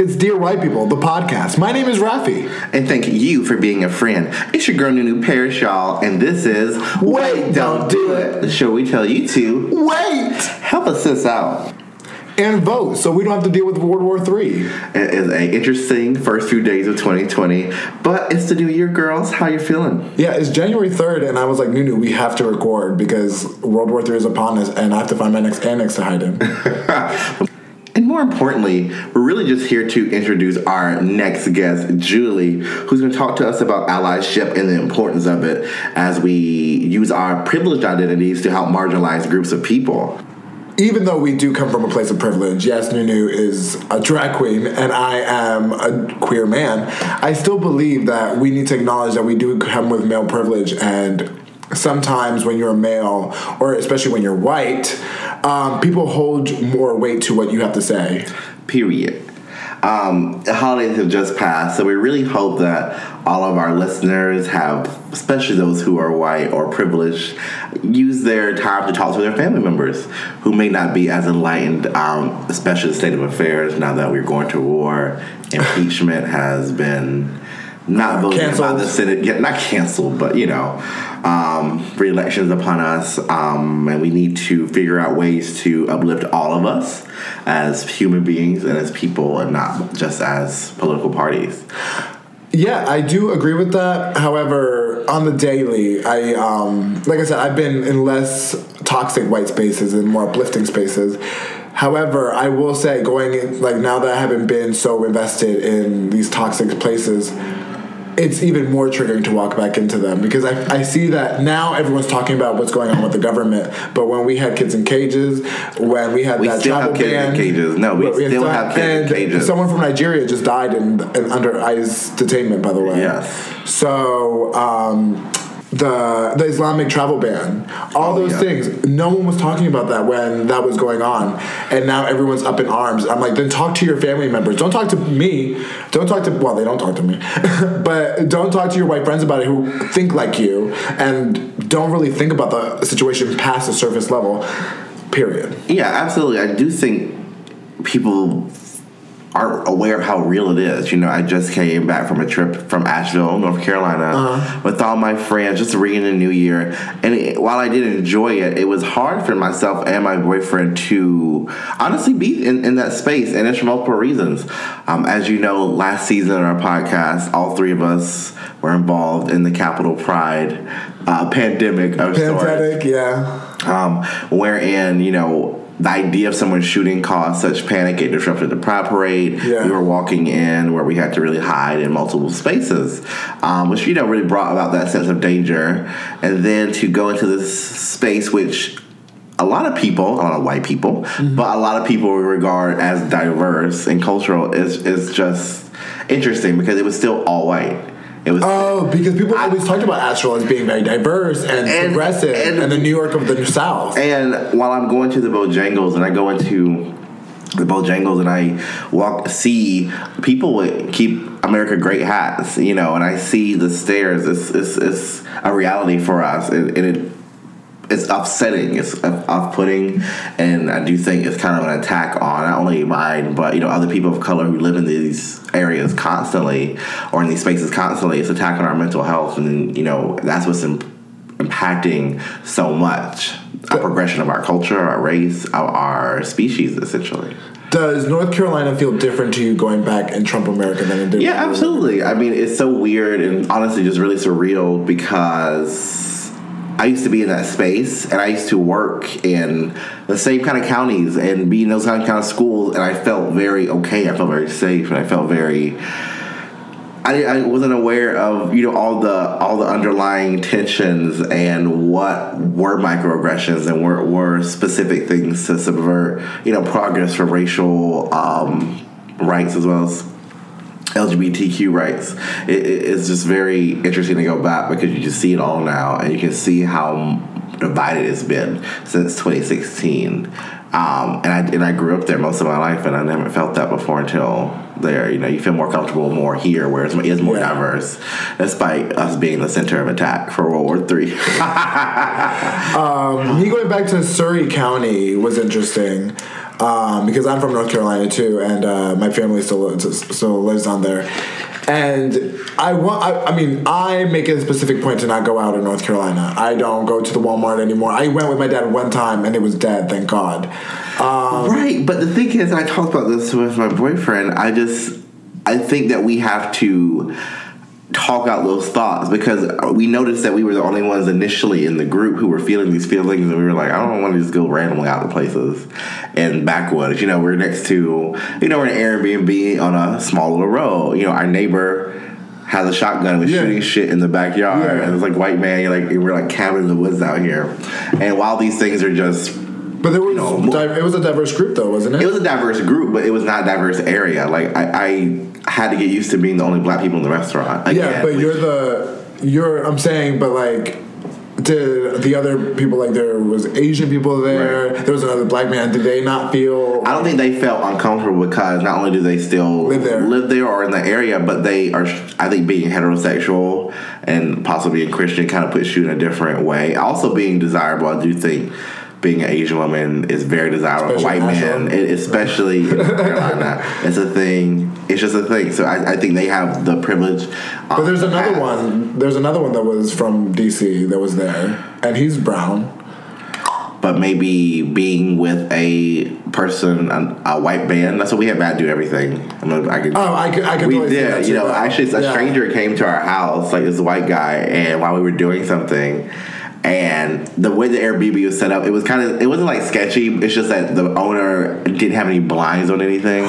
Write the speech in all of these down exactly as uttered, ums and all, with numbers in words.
It's Dear White People, the podcast. My name is Rafi. And thank you for being a friend. It's your girl, Nunu Parrish, y'all, and this is Wait, Wait Don't Do It. It, the show we tell you to wait. Help us this out. And vote, so we don't have to deal with World War Three. It is an interesting first few days of twenty twenty, but it's the new year, girls. How you feeling? Yeah, it's January third, and I was like, Nunu, we have to record because World War Three is upon us, and I have to find my next annex to hide in. And more importantly, we're really just here to introduce our next guest, Julie, who's going to talk to us about allyship and the importance of it as we use our privileged identities to help marginalized groups of people. Even though we do come from a place of privilege, yes, Nunu is a drag queen and I am a queer man, I still believe that we need to acknowledge that we do come with male privilege, and sometimes when you're a male, or especially when you're white, um, people hold more weight to what you have to say. Period. Um, the holidays have just passed, so we really hope that all of our listeners have, especially those who are white or privileged, use their time to talk to their family members who may not be as enlightened, um, especially the state of affairs now that we're going to war. Impeachment has been not voted canceled by the Senate. Yeah, not canceled, but, you know, um, re-election's upon us, um, and we need to figure out ways to uplift all of us as human beings and as people and not just as political parties. Yeah, I do agree with that. However, on the daily, I um, like I said, I've been in less toxic white spaces and more uplifting spaces. However, I will say, going in, like now that I haven't been so invested in these toxic places, it's even more triggering to walk back into them because I, I see that now everyone's talking about what's going on with the government, but when we had kids in cages, when we had we that travel ban, no, we, we still have kids in cages. Someone from Nigeria just died in, in under ICE detainment, by the way. Yes. So um, the the Islamic travel ban, all oh, those yeah. things, no one was talking about that when that was going on, and now everyone's up in arms. I'm like, then talk to your family members. Don't talk to me. Don't talk to, well, they don't talk to me, but don't talk to your white friends about it who think like you and don't really think about the situation past the surface level, period. Yeah, absolutely. I do think people aren't aware of how real it is. You know, I just came back from a trip from Asheville, North Carolina, uh-huh. with all my friends, just reading the New Year. And it, while I did enjoy it, it was hard for myself and my boyfriend to honestly be in, in that space, and it's for multiple reasons. Um, as you know, last season on our podcast, all three of us were involved in the Capital Pride uh, pandemic of sorts. Pandemic, yeah. Um, wherein, you know, the idea of someone shooting caused such panic, it disrupted the Pride Parade. Yeah. We were walking in where we had to really hide in multiple spaces, um, which, you know, really brought about that sense of danger. And then to go into this space, which a lot of people, a lot of white people, mm-hmm. but a lot of people we regard as diverse and cultural, is, is just interesting because it was still all white. It was, oh, because people I, always talked about Asheville as being very diverse and, and progressive and, and the New York of the South. And while I'm going to the Bojangles and I go into the Bojangles and I walk, see people with Keep America Great hats, you know, and I see the stairs. It's it's, it's a reality for us, and it, it it's upsetting. It's off-putting, and I do think it's kind of an attack on not only mine, but, you know, other people of color who live in these areas constantly or in these spaces constantly. It's attacking our mental health, and, you know, that's what's imp- impacting so much the progression of our culture, our race, our, our species, essentially. Does North Carolina feel different to you going back in Trump America than it did? Yeah, absolutely. I mean, it's so weird and honestly just really surreal because I used to be in that space, and I used to work in the same kind of counties and be in those kind of schools, and I felt very okay. I felt very safe, and I felt very... I, I wasn't aware of, you know, all the all the underlying tensions and what were microaggressions and what were specific things to subvert, you know, progress for racial um, rights as well as L G B T Q rights. It, it, it's just very interesting to go back because you just see it all now, and you can see how divided it's been since twenty sixteen. Um, and I and I grew up there most of my life, and I never felt that before until there. You know, you feel more comfortable more here, where it's, it's more yeah. diverse, despite us being the center of attack for World War Three. um, me going back to Surrey County was interesting. um, because I'm from North Carolina too, and uh, my family still lives, still lives down there. And I want, I, I mean, I make a specific point to not go out in North Carolina. I don't go to the Walmart anymore. I went with my dad one time, and it was dead, thank God. Um, right, but the thing is, I talked about this with my boyfriend. I just, I think that we have to talk out those thoughts, because we noticed that we were the only ones initially in the group who were feeling these feelings, and we were like, I don't want to just go randomly out to places and backwoods. You know, we're next to, you know, we're an Airbnb on a small little road. You know, our neighbor has a shotgun and was yeah. shooting shit in the backyard, yeah. and it's like white man, you're like, we're like camping in the woods out here. And while these things are just, but there was, you know, di- it was a diverse group though, wasn't it? It was a diverse group, but it was not a diverse area. Like I, I had to get used to being the only black people in the restaurant. Again, yeah, but which, you're the you're. I'm saying, but like, to the other people, like there was Asian people there. Right. There was another black man. Did they not feel? I don't think they felt uncomfortable, because not only do they still live there, live there or in the area, but they are. I think being heterosexual and possibly a Christian kind of puts you in a different way. Also, being desirable, I do think. Being an Asian woman is very desirable. Especially white men, it, especially in North Carolina, it's a thing. It's just a thing. So I, I think they have the privilege. But there's the another past. one. There's another one that was from D C that was there, and he's brown. But maybe being with a person, a, a white man. That's what we had. Matt do everything. I mean, I could. Oh, I could. I could. We totally did. That you know, right. Actually, a yeah. stranger came to our house, like this white guy, and while we were doing something. And the way the Airbnb was set up, it was kind of, it wasn't like sketchy. It's just that the owner didn't have any blinds on anything,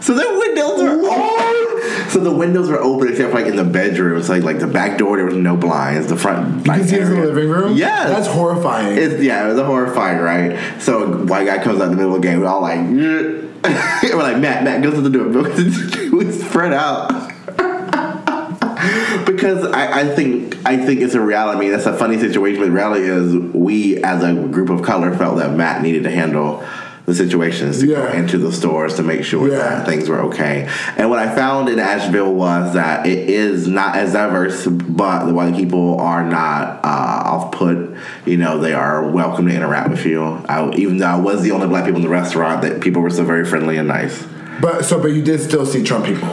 so their windows are open. So the windows were open except for like in the bedroom. So like, like the back door, there was no blinds. The front, you can see the living room. Yeah, that's horrifying. It's, yeah, it was horrifying, right? So a white guy comes out in the middle of the game. We're all like, we're like, Matt, Matt, go to the door. We spread out. Because I, I think I think it's a reality. I mean, that's a funny situation, but reality is we, as a group of color, felt that Matt needed to handle the situations to yeah. go into the stores to make sure yeah. that things were okay. And what I found in Asheville was that it is not as diverse, but the white people are not uh, off-put. You know, they are welcome to interact with you. I, even though I was the only black people in the restaurant, that people were so very friendly and nice. But so, but you did still see Trump people.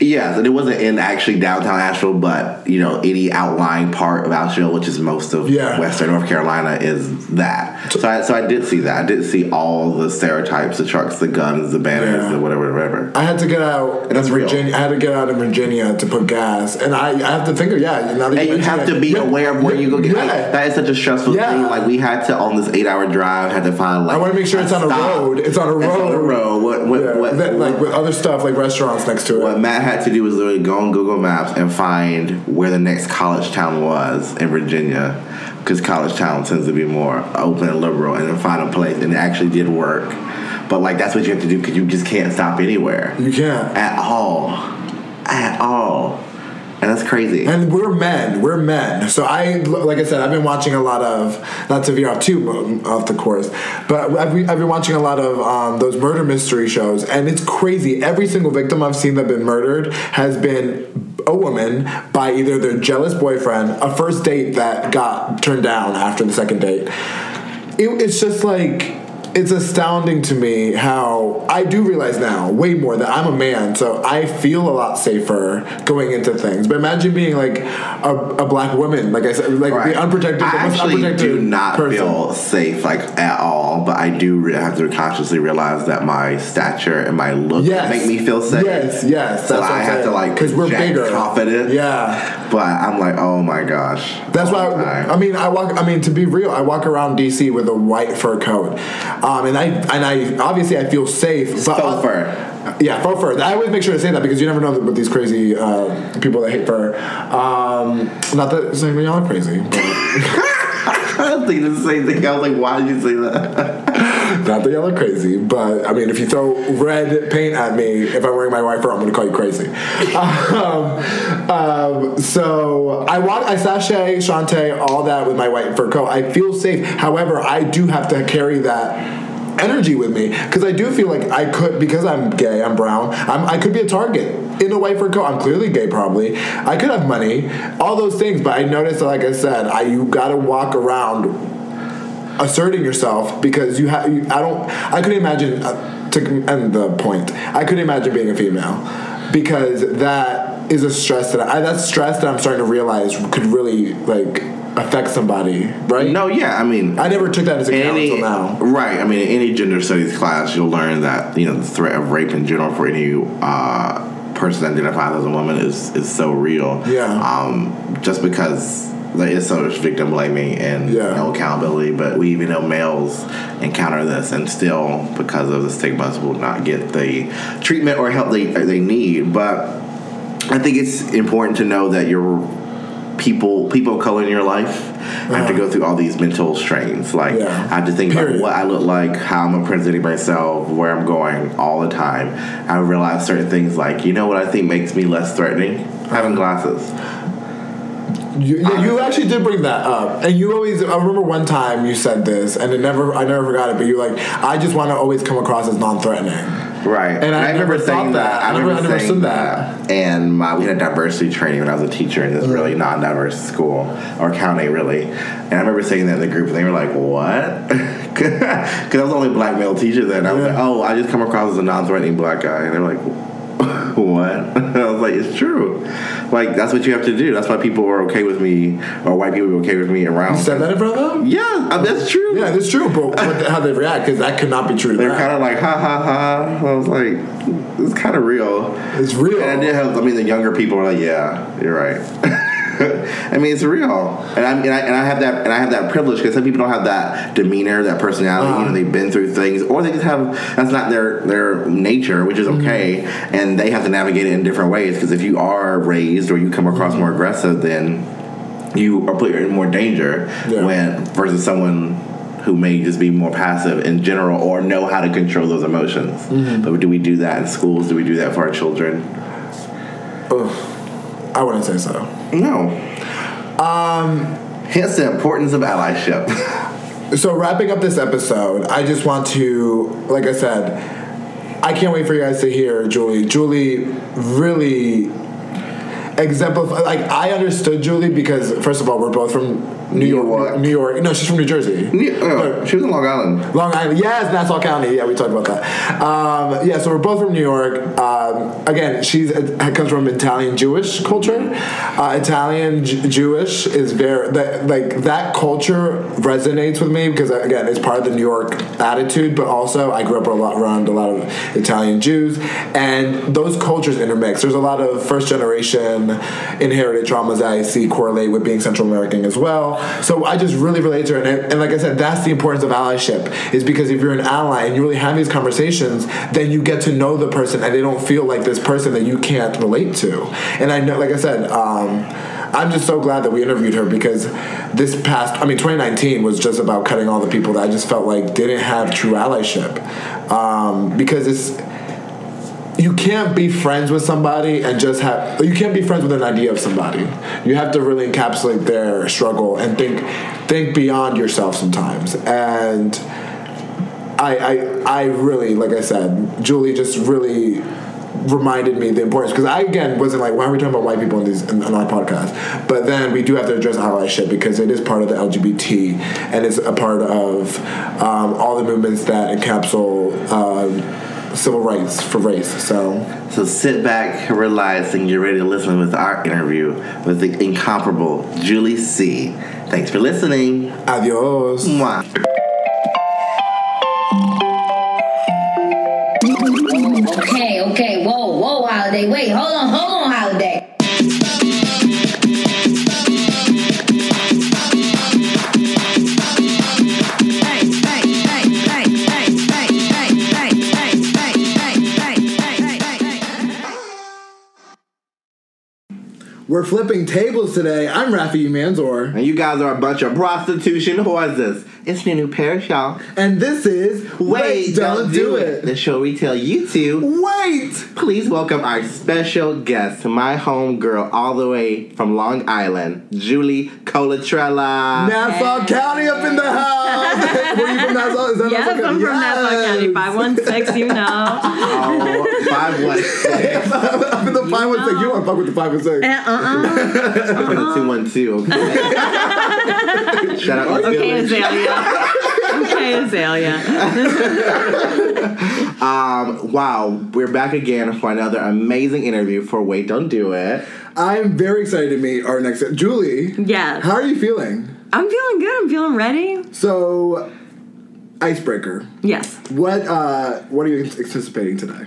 Yes, and it wasn't in actually downtown Asheville, but, you know, any outlying part of Asheville, which is most of yeah. western North Carolina, is that. So I, so I did see that. I did see all the stereotypes, the trucks, the guns, the banners, yeah. the whatever, whatever. I had to get out and that's in Virginia. Real. I had to get out in Virginia to put gas. And I, I have to think of, yeah. Now that and you, you have to be yeah, aware of where yeah, you go get gas. Yeah. That is such a stressful yeah. thing. Like, we had to, on this eight-hour drive, had to find, like, I want to make sure it's on a road. It's on a road. It's on a road. What, what, yeah. what, that, what, like, with other stuff, like restaurants next to it. What Matt had to do was literally go on Google Maps and find where the next college town was in Virginia, because college town tends to be more open and liberal, and then find a place, and it actually did work. But like, that's what you have to do, because you just can't stop anywhere. You can't at all, at all, and that's crazy. And we're men, we're men. So I, like I said, I've been watching a lot of, not to veer off too off the course, but I've, I've been watching a lot of um, those murder mystery shows, and it's crazy. Every single victim I've seen that's been murdered has been a woman, by either their jealous boyfriend, a first date that got turned down after the second date. It, it's just like, it's astounding to me how I do realize now way more that I'm a man, so I feel a lot safer going into things. But imagine being like a, a black woman, like I said, like right. the unprotected. I the actually most unprotected do not person. feel safe like at all, but I do re- have to consciously realize that my stature and my look yes. make me feel safe. Yes, yes. So that's I what have saying. to like because we're bigger, confident. Yeah, but I'm like, oh my gosh. That's why I, I mean I walk. I mean to be real, I walk around D C with a white fur coat. Um, and I and I obviously I feel safe. But so fur, uh, yeah, faux fur. I always make sure to say that, because you never know with these crazy uh, people that hate fur. Um, not that saying like, y'all are crazy. But. I don't think the same thing. I was like, why did you say that? Not that y'all are crazy, but I mean, if you throw red paint at me, if I'm wearing my white fur, I'm going to call you crazy. um, um, so I want I sachet, shantay, all that with my white fur coat. I feel safe. However, I do have to carry that energy with me, because I do feel like I could, because I'm gay, I'm brown, I'm, I could be a target in a white fur coat. I'm clearly gay, probably. I could have money, all those things. But I noticed, like I said, I you gotta walk around asserting yourself because you have. I don't. I couldn't imagine uh, to end the point. I couldn't imagine being a female because that is a stress that I, that stress that I'm starting to realize could really like affect somebody, right? No, yeah. I mean, I never took that as account until now. Right. I mean, in any gender studies class, you'll learn that you know the threat of rape in general for any. Uh, person identified as a woman is, is so real. Yeah. Um, just because there is so much victim blaming and yeah. no accountability, but we even know males encounter this and still, because of the stigmas, will not get the treatment or help they, they need. But I think it's important to know that your people, people of color in your life uh-huh. have to go through all these mental strains. Like, yeah. I have to think Period. about what I look like, how I'm presenting myself, where I'm going all the time. I realize certain things like, you know what I think makes me less threatening? Uh-huh. Having glasses. You, yeah, you actually did bring that up, and you always. I remember one time you said this, and it never. I never forgot it. But you were like, I just want to always come across as non-threatening. Right. And, and I, I never thought that. I never understood that. And my, we had a diversity training when I was a teacher in this mm-hmm. really non-diverse school, or county, really. And I remember saying that in the group, and they were like, what? Because I was the only black male teacher then. I was yeah. like, oh, I just come across as a non-threatening black guy. And they were like, what? I was like, it's true. Like, that's what you have to do. That's why people were okay with me, or white people were okay with me around. You said that in front of them? Yeah, that's true. Yeah, that's true, but how they react, because that could not be true. They're kind of like, ha, ha, ha. I was like, it's kind of real. It's real. And I did have, I mean, the younger people were like, yeah, you're right. I mean, it's real, and I, and I and I have that and I have that privilege because some people don't have that demeanor, that personality. Uh-huh. You know, they've been through things, or they just have that's not their their nature, which is okay, mm-hmm. and they have to navigate it in different ways. Because if you are raised or you come across mm-hmm. more aggressive, then you are put in more danger yeah. when versus someone who may just be more passive in general or know how to control those emotions. Mm-hmm. But do we do that in schools? Do we do that for our children? Ugh. I wouldn't say so. No. Um, Hence the importance of allyship. So wrapping up this episode, I just want to, like I said, I can't wait for you guys to hear Julie. Julie really exemplified. Like, I understood Julie because, first of all, we're both from... New York, New York. No, she's from New Jersey. New, uh, she was in Long Island. Long Island. Yes, Nassau County. Yeah, we talked about that. Um, yeah, so we're both from New York. Um, again, she's uh, comes from Italian Jewish culture. Uh, Italian J- Jewish is very that, like that culture resonates with me because again, it's part of the New York attitude. But also, I grew up a lot around a lot of Italian Jews, and those cultures intermix. There's a lot of first generation inherited traumas that I see correlate with being Central American as well. So I just really relate to her, and, and like I said, that's the importance of allyship, is because if you're an ally and you really have these conversations, then you get to know the person, and they don't feel like this person that you can't relate to. And I know, like I said, um, I'm just so glad that we interviewed her because this past, I mean, twenty nineteen was just about cutting all the people that I just felt like didn't have true allyship, um, because it's... You can't be friends with somebody and just have... You can't be friends with an idea of somebody. You have to really encapsulate their struggle and think think beyond yourself sometimes. And I I, I really, like I said, Julie just really reminded me the importance. Because I, again, wasn't like, why are we talking about white people in, these, in, in our podcast? But then we do have to address allyship because it is part of the L G B T and it's a part of um, all the movements that encapsulate... Um, civil rights for race. So so sit back, relax, and get ready to listen with our interview with the incomparable Julie C. Thanks for listening. Adios. Mwah. Okay, okay, whoa, whoa, Holiday. Wait, hold on, hold on, Holiday. We're flipping tables today. I'm Rafi Manzor. And you guys are a bunch of prostitution horses. It's your new parish, y'all. And this is Wait, Wait Don't, Don't Do It. It. The show we tell you to... Wait! Please welcome our special guest, my homegirl all the way from Long Island, Julie Colatrella. Nassau hey. County up in the house. Were you from Nassau? Is that yes, Nassau I'm yes. from Nassau County. five one six, you know. Oh, five one six. Up in the five one six. You want to fuck with the five one six. Uh-uh. Uh-uh. I'm in the two one two, okay? Shout out to Azealia. Hi, Azalea. um, wow, we're back again for another amazing interview for Wait, Don't Do It. I'm very excited to meet our next... Julie. Yes. How are you feeling? I'm feeling good. I'm feeling ready. So, icebreaker. Yes. What uh, What are you anticipating today?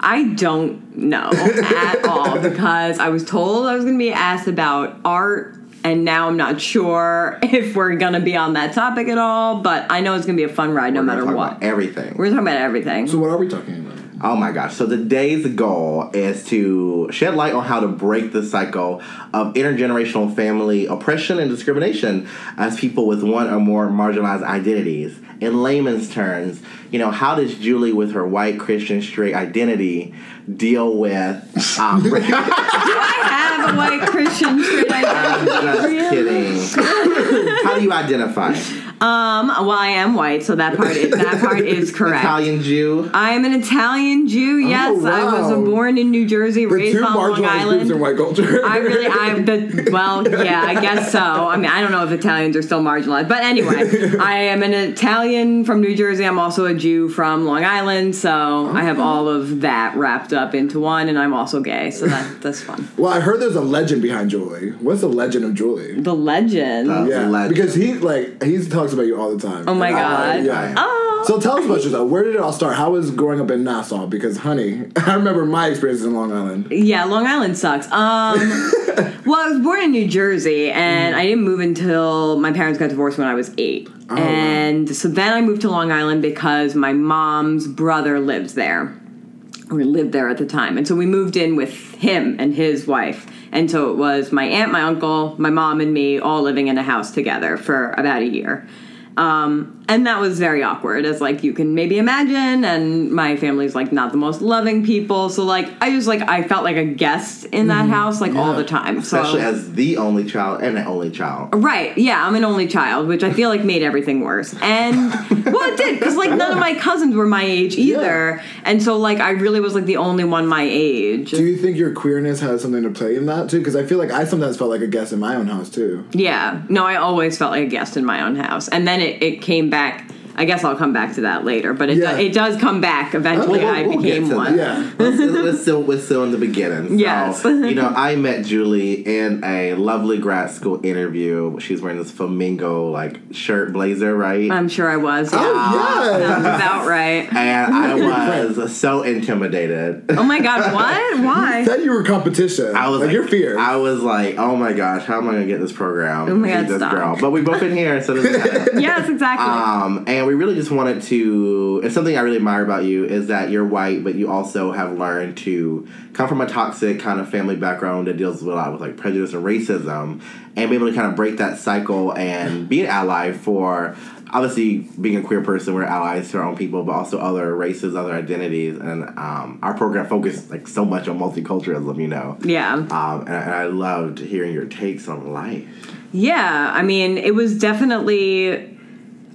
I don't know at all because I was told I was going to be asked about art, and now I'm not sure if we're going to be on that topic at all, but I know it's going to be a fun ride no matter what. We're going to talk about everything. We're going to talk about everything. So what are we talking about? Oh, my gosh. So today's goal is to shed light on how to break the cycle of intergenerational family oppression and discrimination as people with one or more marginalized identities. In layman's terms, you know, how does Julie, with her white, Christian, straight identity, deal with... Um, Do I have a white, Christian, straight identity? I'm just kidding. How do you identify? Um, well, I am white, so that part is, that part is correct. Italian Jew? I am an Italian Jew, yes. Oh, wow. I was born in New Jersey, the raised on Long Island. The two marginalized groups in white culture. I really, I, the, well, yeah, I guess so. I mean, I don't know if Italians are still marginalized, but anyway, I am an Italian from New Jersey. I'm also a Jew from Long Island, so okay. I have all of that wrapped up into one, and I'm also gay, so that, that's fun. Well, I heard there's a legend behind Julie. What's the legend of Julie? The legend? The yeah, legend. Because he, like, he's talking about you all the time. Oh my god. I, yeah. Oh. So tell us about yourself. Where did it all start? How was growing up in Nassau? Because, honey, I remember my experiences in Long Island. Yeah, Long Island sucks. Um, well, I was born in New Jersey, and I didn't move until my parents got divorced when I was eight. Oh, and wow. So then I moved to Long Island because my mom's brother lives there. We lived there at the time. And so we moved in with him and his wife. And so it was my aunt, my uncle, my mom, and me all living in a house together for about a year. Um, and that was very awkward, as, like, you can maybe imagine. And my family's, like, not the most loving people. So, like, I just, like, I felt like a guest in that mm, house, like, yeah. all the time. So, especially as the only child and an only child. Right. Yeah, I'm an only child, which I feel like made everything worse. And, well, it did, because, like, none of my cousins were my age either. Yeah. And so, like, I really was, like, the only one my age. Do you think your queerness has something to play in that, too? Because I feel like I sometimes felt like a guest in my own house, too. Yeah. No, I always felt like a guest in my own house. And then it It, it came back. I guess I'll come back to that later, but it yeah. do, it does come back eventually. We'll, we'll, I became one. Yeah, we're, still, we're still we're still in the beginning. So, yes, you know, I met Julie in a lovely grad school interview. She's wearing this flamingo like shirt blazer, right? I'm sure I was. Yeah. Oh yeah, that was about right. And I was so intimidated. Oh my god, what? Why? You said you were competition. I was like, like your fear. I was like, oh my gosh, how am I gonna get this program? Oh my god, this girl. But we both in here, so doesn't matter. Yes, exactly. Um and. We really just wanted to, and something I really admire about you is that you're white, but you also have learned to come from a toxic kind of family background that deals with a lot with like prejudice and racism, and be able to kind of break that cycle and be an ally for, obviously, being a queer person, we're allies to our own people, but also other races, other identities, and um, our program focused like so much on multiculturalism, you know. Yeah. Um, and, and I loved hearing your takes on life. Yeah, I mean, it was definitely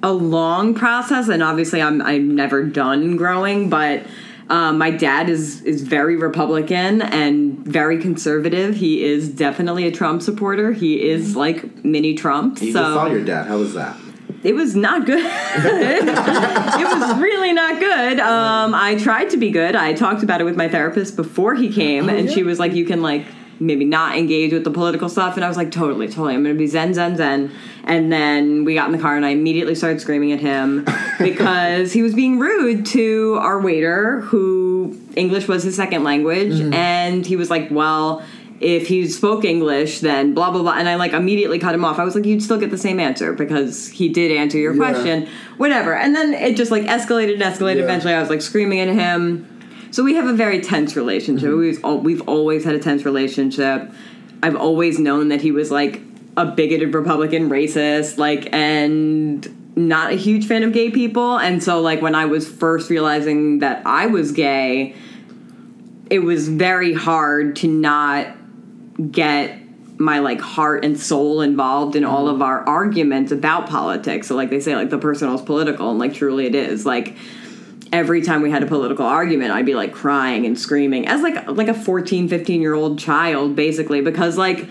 a long process, and obviously I'm I'm never done growing, but um, my dad is is very Republican and very conservative. He is definitely a Trump supporter. He is like mini Trump. You so. Just saw your dad. How was that? It was not good. It was really not good. Um, I tried to be good. I talked about it with my therapist before he came, oh, and yeah. she was like, you can like maybe not engage with the political stuff. And I was like, totally, totally. I'm going to be zen, zen, zen. And then we got in the car and I immediately started screaming at him because he was being rude to our waiter, who English was his second language. Mm-hmm. And he was like, well, if he spoke English, then blah, blah, blah. And I like immediately cut him off. I was like, you'd still get the same answer because he did answer your yeah. question, whatever. And then it just like escalated and escalated. Yeah. Eventually I was like screaming at him. So we have a very tense relationship. Mm-hmm. We've all, we've always had a tense relationship. I've always known that he was like a bigoted Republican racist, like, and not a huge fan of gay people. And so like when I was first realizing that I was gay, it was very hard to not get my like heart and soul involved in mm-hmm. all of our arguments about politics. So like they say, like the personal is political, and like truly it is. Like every time we had a political argument, I'd be, like, crying and screaming as, like, like a fourteen, fifteen-year-old child, basically, because, like,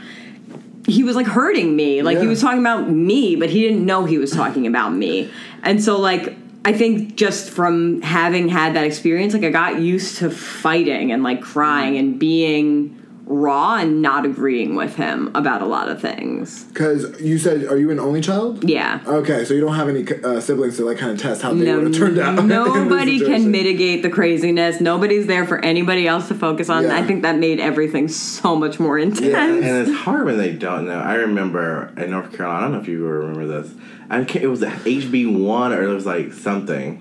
he was like hurting me. Like yeah. he was talking about me, but he didn't know he was talking about me. And so like, I think just from having had that experience, like I got used to fighting and like crying and being raw and not agreeing with him about a lot of things. Because you said, are you an only child? Yeah. Okay, so you don't have any uh, siblings to like kind of test how they no, would have turned out. Nobody can mitigate the craziness. Nobody's there for anybody else to focus on. Yeah. I think that made everything so much more intense. Yeah. And it's hard when they don't know. I remember in North Carolina, I don't know if you remember this. I can't, it was H B one or it was like something.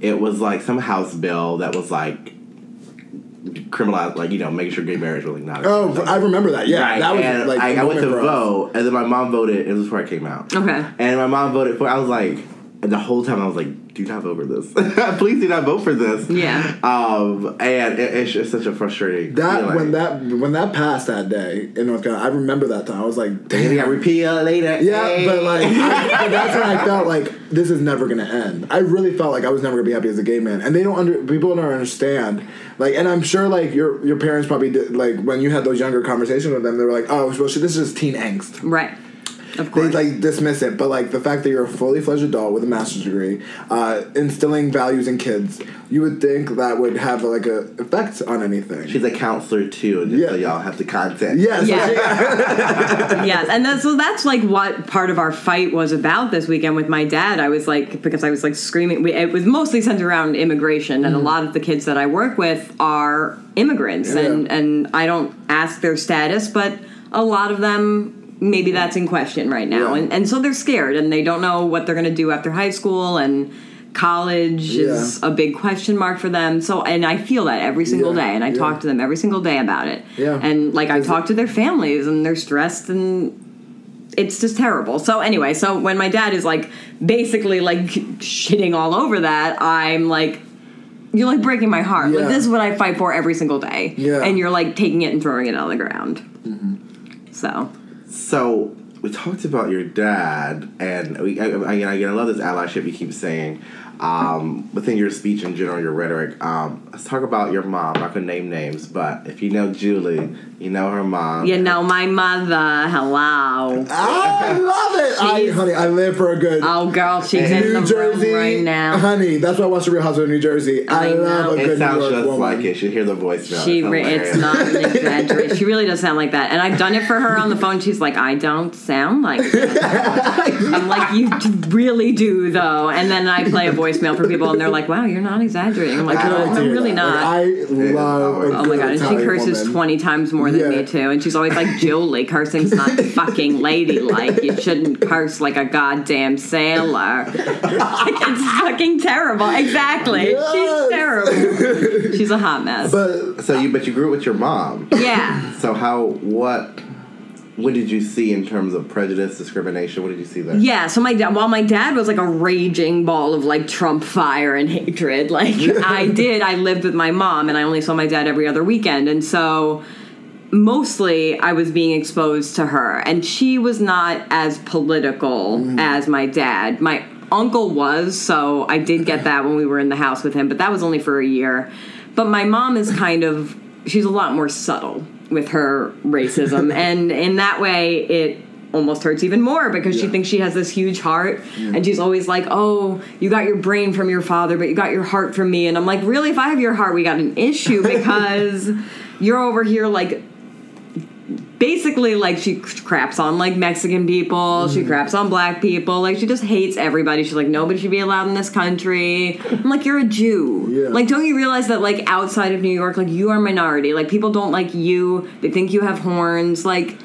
It was like some house bill that was like criminalized, like, you know, making sure gay marriage was really not. Oh, I remember that. Yeah, right. That was and like I, I went to vote, and then my mom voted. It was before I came out. Okay, and my mom voted for. I was like, and the whole time I was like, do not vote for this. Please do not vote for this. Yeah. Um, and it, it's just such a frustrating. That feeling. when that when that passed that day in North Carolina, I remember that time. I was like, damn, got repealed later. Yeah, hey. But like I, that's when I felt like this is never gonna end. I really felt like I was never gonna be happy as a gay man, and they don't under people don't understand. Like, and I'm sure like your your parents probably did, like when you had those younger conversations with them, they were like, oh, well, shit, this is just teen angst, right? Of course. They, like, dismiss it, but, like, the fact that you're a fully-fledged adult with a master's degree, uh, instilling values in kids, you would think that would have, like, a effect on anything. She's a counselor, too, and just yeah. so y'all have the content. Yes. Yeah. Yeah. Yes, and that's, so that's, like, what part of our fight was about this weekend with my dad. I was, like, because I was, like, screaming. It was mostly centered around immigration, and mm. a lot of the kids that I work with are immigrants, yeah. and, and I don't ask their status, but a lot of them... Maybe that's in question right now. Yeah. And and so they're scared and they don't know what they're going to do after high school, and college yeah. is a big question mark for them. So, and I feel that every single yeah. day, and I yeah. talk to them every single day about it. Yeah. And like I talk to their families and they're stressed and it's just terrible. So anyway, so when my dad is like basically like shitting all over that, I'm like, you're like breaking my heart. Yeah. Like this is what I fight for every single day. Yeah. And you're like taking it and throwing it on the ground. Mm-hmm. So... So we talked about your dad, and we, I, I, I love this allyship you keep saying um, within your speech in general, your rhetoric. Um, let's talk about your mom. I could name names, but if you know Julie, you know her mom. You know my mother. Hello. Oh, I love it. I, honey, I live for a good. Oh, girl, she's in New Jersey right now. Honey, that's why I watch The Real Housewives of New Jersey. I, I love know. a it good New York woman. It sounds just woman. like it. She hear the voice now. She re- it's not an exaggeration. She really does sound like that. And I've done it for her on the phone. She's like, I don't sound like that. I'm like, you really do, though. And then I play a voicemail for people, and they're like, wow, you're not exaggerating. I'm like, no, I'm really, really not. Like, I love a Oh, my God. And she curses woman. twenty times more. More than yeah. me too, and she's always like, "Julie, cursing's not fucking ladylike. You shouldn't curse like a goddamn sailor." Like, it's fucking terrible. Exactly, yes. She's terrible. She's a hot mess. But so you, but you grew up with your mom. Yeah. So how what? What did you see in terms of prejudice, discrimination? What did you see there? Yeah, so my dad, while my dad was like a raging ball of like Trump fire and hatred, like I did, I lived with my mom, and I only saw my dad every other weekend, and so. Mostly, I was being exposed to her, and she was not as political mm. as my dad. My uncle was, so I did get that when we were in the house with him, but that was only for a year. But my mom is kind of, she's a lot more subtle with her racism, and in that way, it almost hurts even more because yeah. she thinks she has this huge heart yeah. and she's always like, oh, you got your brain from your father, but you got your heart from me. And I'm like, really? If I have your heart, we got an issue because you're over here like... Basically, like, she craps on, like, Mexican people. Mm. She craps on black people. Like, she just hates everybody. She's like, nobody should be allowed in this country. I'm like, you're a Jew. Yeah. Like, don't you realize that, like, outside of New York, like, you are a minority. Like, people don't like you. They think you have horns. Like,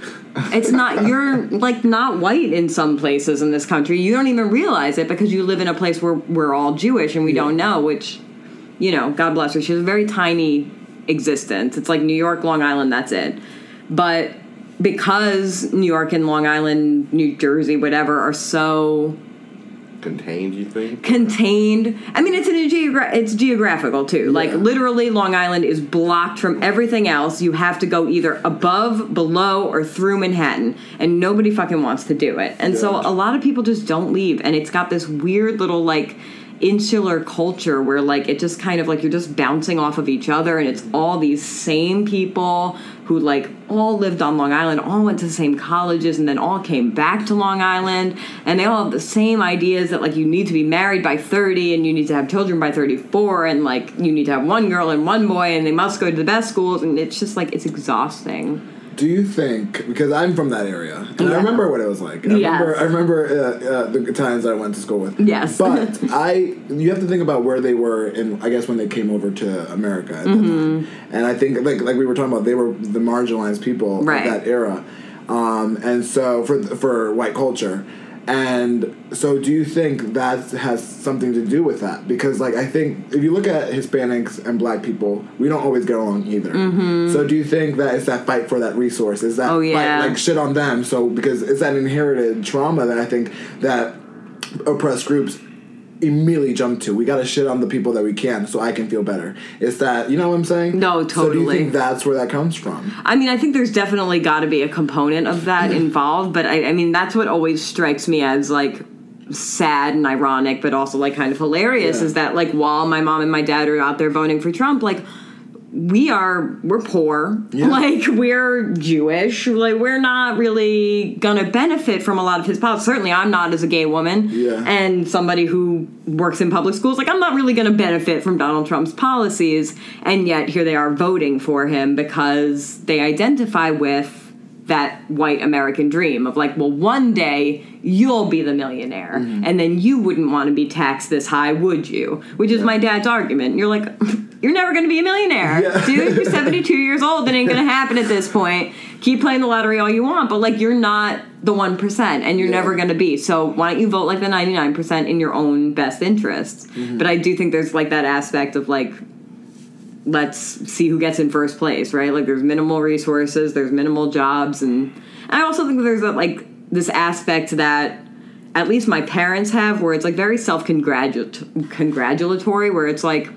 it's not, you're, like, not white in some places in this country. You don't even realize it because you live in a place where we're all Jewish and we yeah. don't know, which, you know, God bless her. She has a very tiny existence. It's like New York, Long Island, that's it. But... Because New York and Long Island, New Jersey, whatever, are so... Contained, you think? Contained. I mean, it's, in a geogra- it's geographical, too. Yeah. Like, literally, Long Island is blocked from everything else. You have to go either above, below, or through Manhattan. And nobody fucking wants to do it. And yeah. so a lot of people just don't leave. And it's got this weird little, like... insular culture where, like, it just kind of, like, you're just bouncing off of each other, and it's all these same people who, like, all lived on Long Island, all went to the same colleges, and then all came back to Long Island, and they all have the same ideas that, like, you need to be married by thirty, and you need to have children by thirty-four, and, like, you need to have one girl and one boy, and they must go to the best schools, and it's just, like, it's exhausting. Do you think, because I'm from that area, and yeah. I remember what it was like. I yes. remember, I remember uh, uh, the times I went to school with. Yes. But I, you have to think about where they were, in, I guess, when they came over to America at mm-hmm. that time. And I think, like like we were talking about, they were the marginalized people right. of that era. Um, and so, for for white culture. And so do you think that has something to do with that? Because, like, I think if you look at Hispanics and black people, we don't always get along either. Mm-hmm. So do you think that it's that fight for that resource? Is that oh, yeah. fight, like, shit on them? So because it's that inherited trauma that I think that oppressed groups immediately jump to. We got to shit on the people that we can so I can feel better. It's that, you know what I'm saying? No, totally. So do you think that's where that comes from? I mean, I think there's definitely got to be a component of that involved, but I, I mean, that's what always strikes me as, like, sad and ironic, but also, like, kind of hilarious yeah. is that, like, while my mom and my dad are out there voting for Trump, like, we are, we're poor, yeah. like, we're Jewish, like, we're not really gonna benefit from a lot of his policies. Certainly I'm not, as a gay woman, yeah. and somebody who works in public schools, like, I'm not really gonna benefit from Donald Trump's policies, and yet here they are voting for him because they identify with that white American dream of, like, well, one day you'll be the millionaire, mm-hmm. and then you wouldn't want to be taxed this high, would you? Which is yeah. my dad's argument. You're like... You're never going to be a millionaire, yeah. dude. You're seventy-two years old. That ain't going to happen at this point. Keep playing the lottery all you want, but, like, you're not the one percent, and you're yeah. never going to be. So why don't you vote, like, the ninety-nine percent in your own best interests? Mm-hmm. But I do think there's, like, that aspect of, like, let's see who gets in first place, right? Like, there's minimal resources, there's minimal jobs, and I also think that there's, like, this aspect that at least my parents have where it's, like, very self-congratu- congratulatory, where it's, like,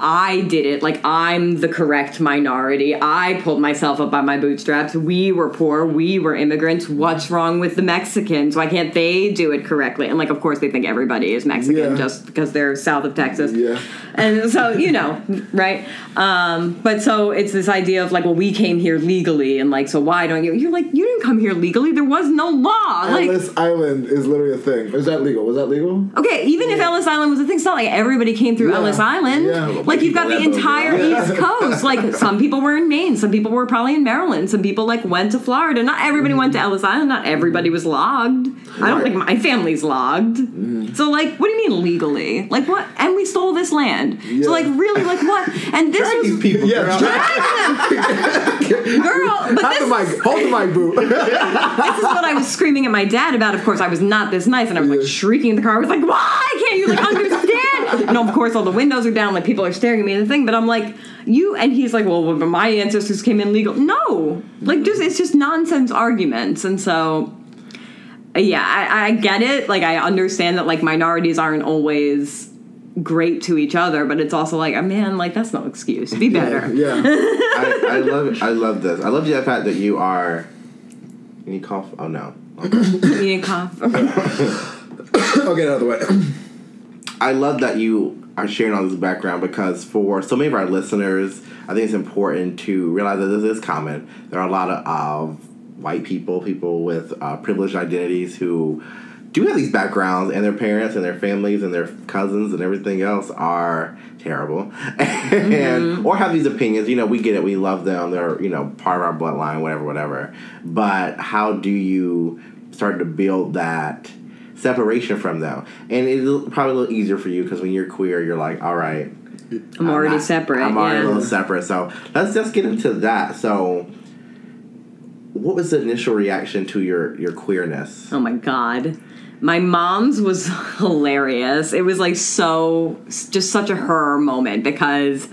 I did it. Like, I'm the correct minority. I pulled myself up by my bootstraps. We were poor. We were immigrants. What's wrong with the Mexicans? Why can't they do it correctly? And, like, of course, they think everybody is Mexican yeah. just because they're south of Texas. Yeah. And so, you know, right? Um, but so it's this idea of, like, well, we came here legally, and, like, so why don't you? You're like, you didn't come here legally. There was no law. Like, Ellis Island is literally a thing. Is that legal? Was that legal? Okay, even yeah. if Ellis Island was a thing, it's not like everybody came through yeah. Ellis Island. Yeah. Like, you've got the entire East Coast. Like, some people were in Maine. Some people were probably in Maryland. Some people, like, went to Florida. Not everybody went to Ellis Island. Not everybody was logged. I don't think my family's logged. So, like, what do you mean legally? Like, what? And we stole this land. Yeah. So, like, really, like, what? And this drag was... these people, yeah, girl. Drag them. Girl, but this... My, hold the mic, boo. This is what I was screaming at my dad about. Of course, I was not this nice. And I was, like, shrieking in the car. I was like, why can't you, like, understand? And, of course, all the windows are down. Like, people are staring at me in the thing, but I'm like, you, and he's like, well, but my ancestors came in legal. No, like, just it's just nonsense arguments, and so, yeah, I, I get it. Like, I understand that, like, minorities aren't always great to each other, but it's also like, oh, man, like, that's no excuse. Be better. Yeah, yeah. I, I love it. I love this. I love the fact that you are. Can you cough? Oh no. Okay. You need a cough. I'll get out of the way. I love that you are sharing all this background, because for so many of our listeners, I think it's important to realize that this is common. There are a lot of uh, white people, people with uh, privileged identities who do have these backgrounds, and their parents and their families and their cousins and everything else are terrible, mm-hmm. and or have these opinions. You know, we get it. We love them. They're, you know, part of our bloodline, whatever, whatever. But how do you start to build that separation from them? And it's probably a little easier for you because when you're queer, you're like, all right, I'm, I'm already not, separate. I'm already yeah. a little separate. So let's just get into that. So, what was the initial reaction to your your queerness? Oh my God, my mom's was hilarious. It was like so just such a her moment because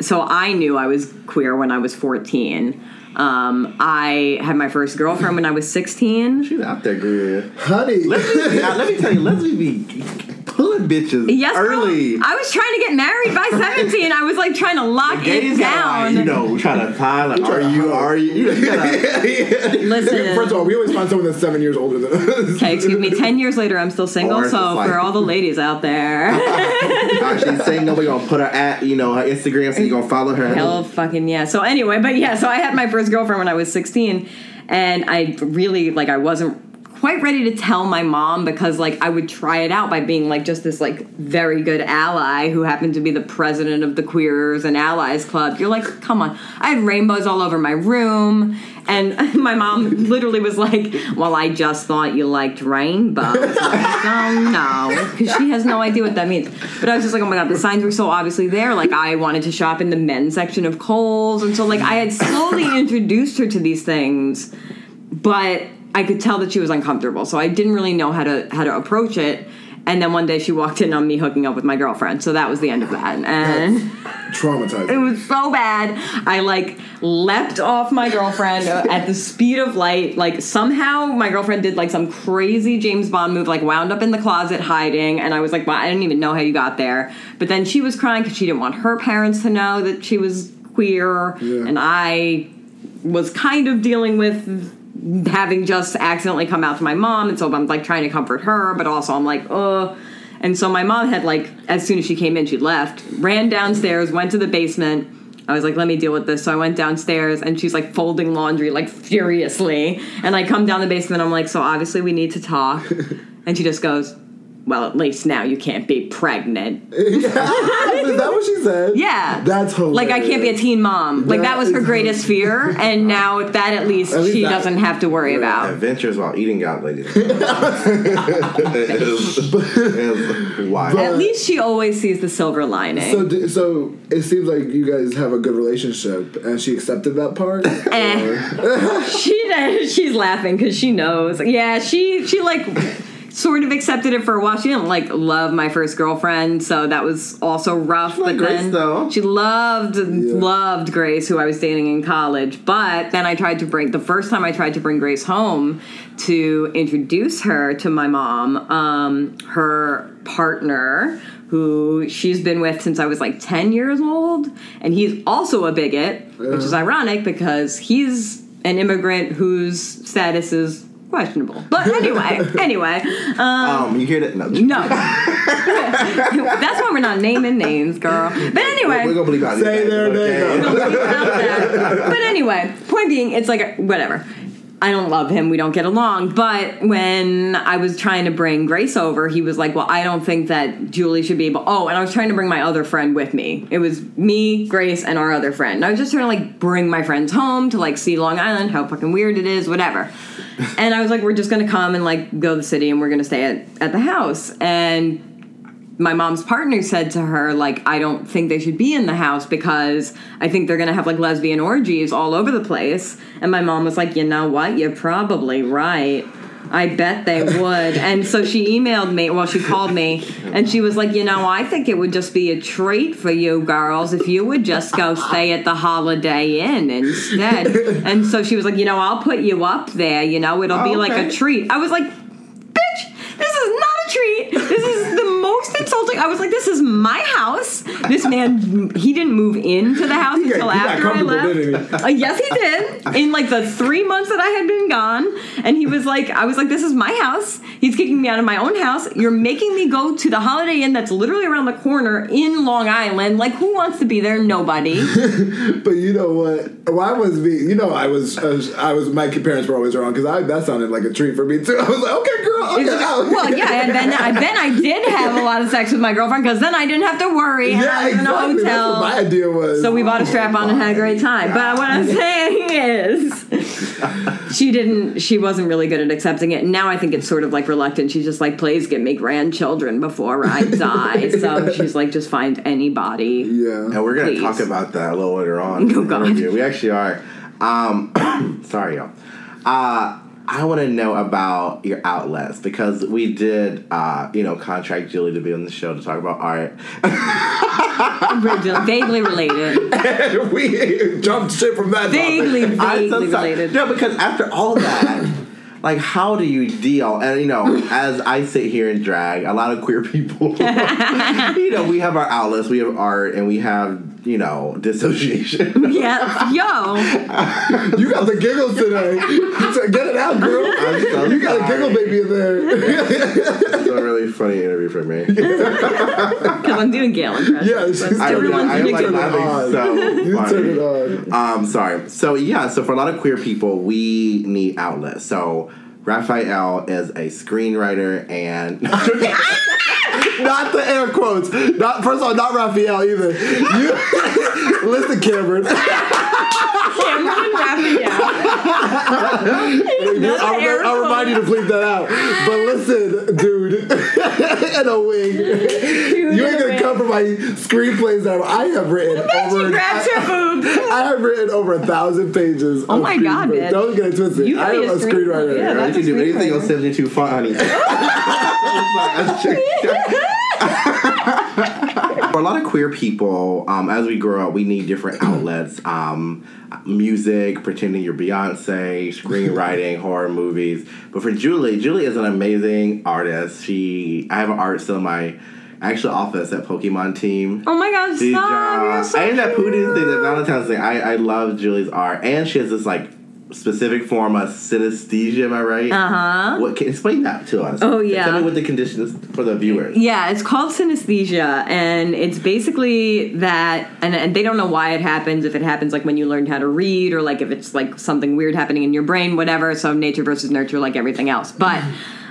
so I knew I was queer when I was fourteen. Um, I had my first girlfriend when I was sixteen. She's out there, girl. Honey. Let's be, now, let me tell you, let's be pulling bitches yes, early. I was trying to get married by seventeen. I was like trying to lock it down. Like, you know, trying to tie. Like, are you? Are you? You know, gotta, yeah, yeah. Listen. First of all, we always find someone that's seven years older than us. Okay, excuse me. Ten years later, I'm still single. Or so for all the ladies out there, uh, she's single. We're gonna put her at you know her Instagram, so you're gonna follow her. Hell, fucking yeah. So anyway, but yeah, so I had my first girlfriend when I was sixteen, and I really like I wasn't. quite ready to tell my mom because, like, I would try it out by being, like, just this, like, very good ally who happened to be the president of the Queers and Allies Club. You're like, come on. I had rainbows all over my room. And my mom literally was like, well, I just thought you liked rainbows. I don't know. Because she has no idea what that means. But I was just like, oh, my God, the signs were so obviously there. Like, I wanted to shop in the men's section of Kohl's. And so, like, I had slowly introduced her to these things. But I could tell that she was uncomfortable, so I didn't really know how to how to approach it. And then one day she walked in on me hooking up with my girlfriend, so that was the end of that. And that's traumatizing. It was so bad. I like leapt off my girlfriend at the speed of light. Like somehow my girlfriend did like some crazy James Bond move, like wound up in the closet hiding. And I was like, well, I didn't even know how you got there. But then she was crying because she didn't want her parents to know that she was queer, yeah. And I was kind of dealing with. Having just accidentally come out to my mom, and so I'm like trying to comfort her, but also I'm like, oh. And so my mom had like, as soon as she came in, she left, ran downstairs, went to the basement. I was like, let me deal with this. So I went downstairs, and she's like folding laundry like furiously. And I come down the basement, I'm like, so obviously we need to talk. And she just goes, well, at least now you can't be pregnant. Is that what she said? Yeah. That's hilarious. Like, I can't be a teen mom. Like, that, that was her greatest hilarious. fear, and now that at least, at least she doesn't have to worry about. Adventures while eating out, ladies. it is, it is wild. At least she always sees the silver lining. So, so it seems like you guys have a good relationship, and she accepted that part? Eh. she does. She's laughing, because she knows. Yeah, she, she like... sort of accepted it for a while. She didn't, like, love my first girlfriend, so that was also rough. She but Grace, then though. She loved, yeah. loved Grace, who I was dating in college. But then I tried to bring, the first time I tried to bring Grace home to introduce her to my mom, um, her partner, who she's been with since I was, like, ten years old. And he's also a bigot, yeah. Which is ironic because he's an immigrant whose status is questionable. But anyway, anyway. Um, um, you hear that? No. no. That's why we're not naming names, girl. But anyway. We're, we're going to believe out Say their name. But anyway, point being, it's like, a, whatever. I don't love him. We don't get along. But when I was trying to bring Grace over, he was like, well, I don't think that Julie should be able. Oh, and I was trying to bring my other friend with me. It was me, Grace, and our other friend. And I was just trying to, like, bring my friends home to, like, see Long Island, how fucking weird it is, whatever. And I was like, we're just going to come and, like, go to the city, and we're going to stay at, at the house. And my mom's partner said to her, like, I don't think they should be in the house because I think they're going to have, like, lesbian orgies all over the place. And my mom was like, you know what? You're probably right. I bet they would. And so she emailed me, well, she called me, and she was like, you know, I think it would just be a treat for you girls if you would just go stay at the Holiday Inn instead. And so she was like, you know, I'll put you up there, you know, it'll be okay. Like a treat. I was like, bitch, this is not a treat. This is the most insulting. I was like, this is my house. This man, he didn't move into the house he until got, after I left. Uh, yes, he did. In like the three months that I had been gone. And he was like, I was like, this is my house. He's kicking me out of my own house. You're making me go to the Holiday Inn that's literally around the corner in Long Island. Like, who wants to be there? Nobody. But you know what? Why was me? You know, I was, I was, I was my parents were always wrong because I that sounded like a treat for me too. I was like, okay, girl. Okay, was, okay. Well, yeah, and then, I, then I did have a lot of sex with my girlfriend because then I didn't have to worry. And yeah, I was exactly. In a hotel. That's what my idea was. So we bought a strap on and had a great time. But what I'm saying is, she didn't. She wasn't really good at accepting it. Now I think it's sort of like reluctant. She's just like, please give me grandchildren before I die. So she's like, just find anybody. Yeah, and we're gonna please. talk about that a little later on. Oh God, we actually are. Um, sorry, y'all. Uh, I want to know about your outlets because we did, uh, you know, contract Julie to be on the show to talk about art. Vaguely related. And we jumped shit from that. Vaguely, vaguely related. No, because after all that. Like, how do you deal? And, you know, as I sit here and drag, a lot of queer people, you know, we have our outlets, we have art, and we have, you know, dissociation. Yeah. Yo. You got the giggle today. Get it out, girl. I'm so you got sorry. A giggle baby in there. It's a really funny interview for me. Come on, do a Gale impression. Yes. I don't know. I'm like laughing so you funny. Turn it on. Um, sorry. So, yeah, so for a lot of queer people, we need outlets. So, Raphael is a screenwriter and... Not the air quotes. Not First of all, not Raphael either. You, listen, Cameron. Cameron and Raphael. Not I'll, air I'll remind you to bleep that out. But listen, dude. And a wig. Dude, you ain't going to come for my screenplays that I have written. Bitch, over you grabbed your boobs. I have written over a thousand pages. Oh, my God, bitch. Don't get it twisted. You I am a screenwriter. Screen yeah, right? You can do anything on seventy-two font, honey. For a lot of queer people, um, as we grow up, we need different outlets. Um, music, pretending you're Beyonce, screenwriting, horror movies. But for Julie, Julie is an amazing artist. She, I have an art still in my actual office at Pokemon team. Oh my gosh, stop! So and that Pootie's thing, that Valentine's thing. I, I love Julie's art. And she has this, like, specific form of synesthesia, am I right? Uh-huh. What, can, explain that to us. Oh, yeah. Tell me what the condition is for the viewers. Yeah, it's called synesthesia, and it's basically that, and, and they don't know why it happens, if it happens, like, when you learned how to read, or, like, if it's, like, something weird happening in your brain, whatever, so nature versus nurture, like everything else. But...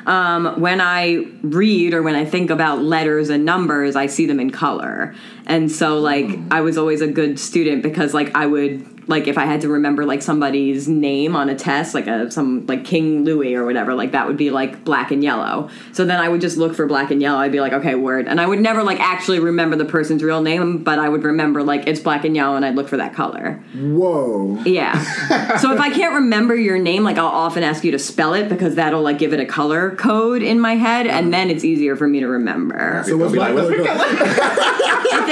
Um, when I read or when I think about letters and numbers, I see them in color. And so, like, I was always a good student because, like, I would, like, if I had to remember, like, somebody's name on a test, like, a some, like, King Louis or whatever, like, that would be, like, black and yellow. So then I would just look for black and yellow. I'd be like, okay, word. And I would never, like, actually remember the person's real name, but I would remember, like, it's black and yellow, and I'd look for that color. Whoa. Yeah. So if I can't remember your name, like, I'll often ask you to spell it because that'll, like, give it a color code in my head, and then it's easier for me to remember. So what's my color code?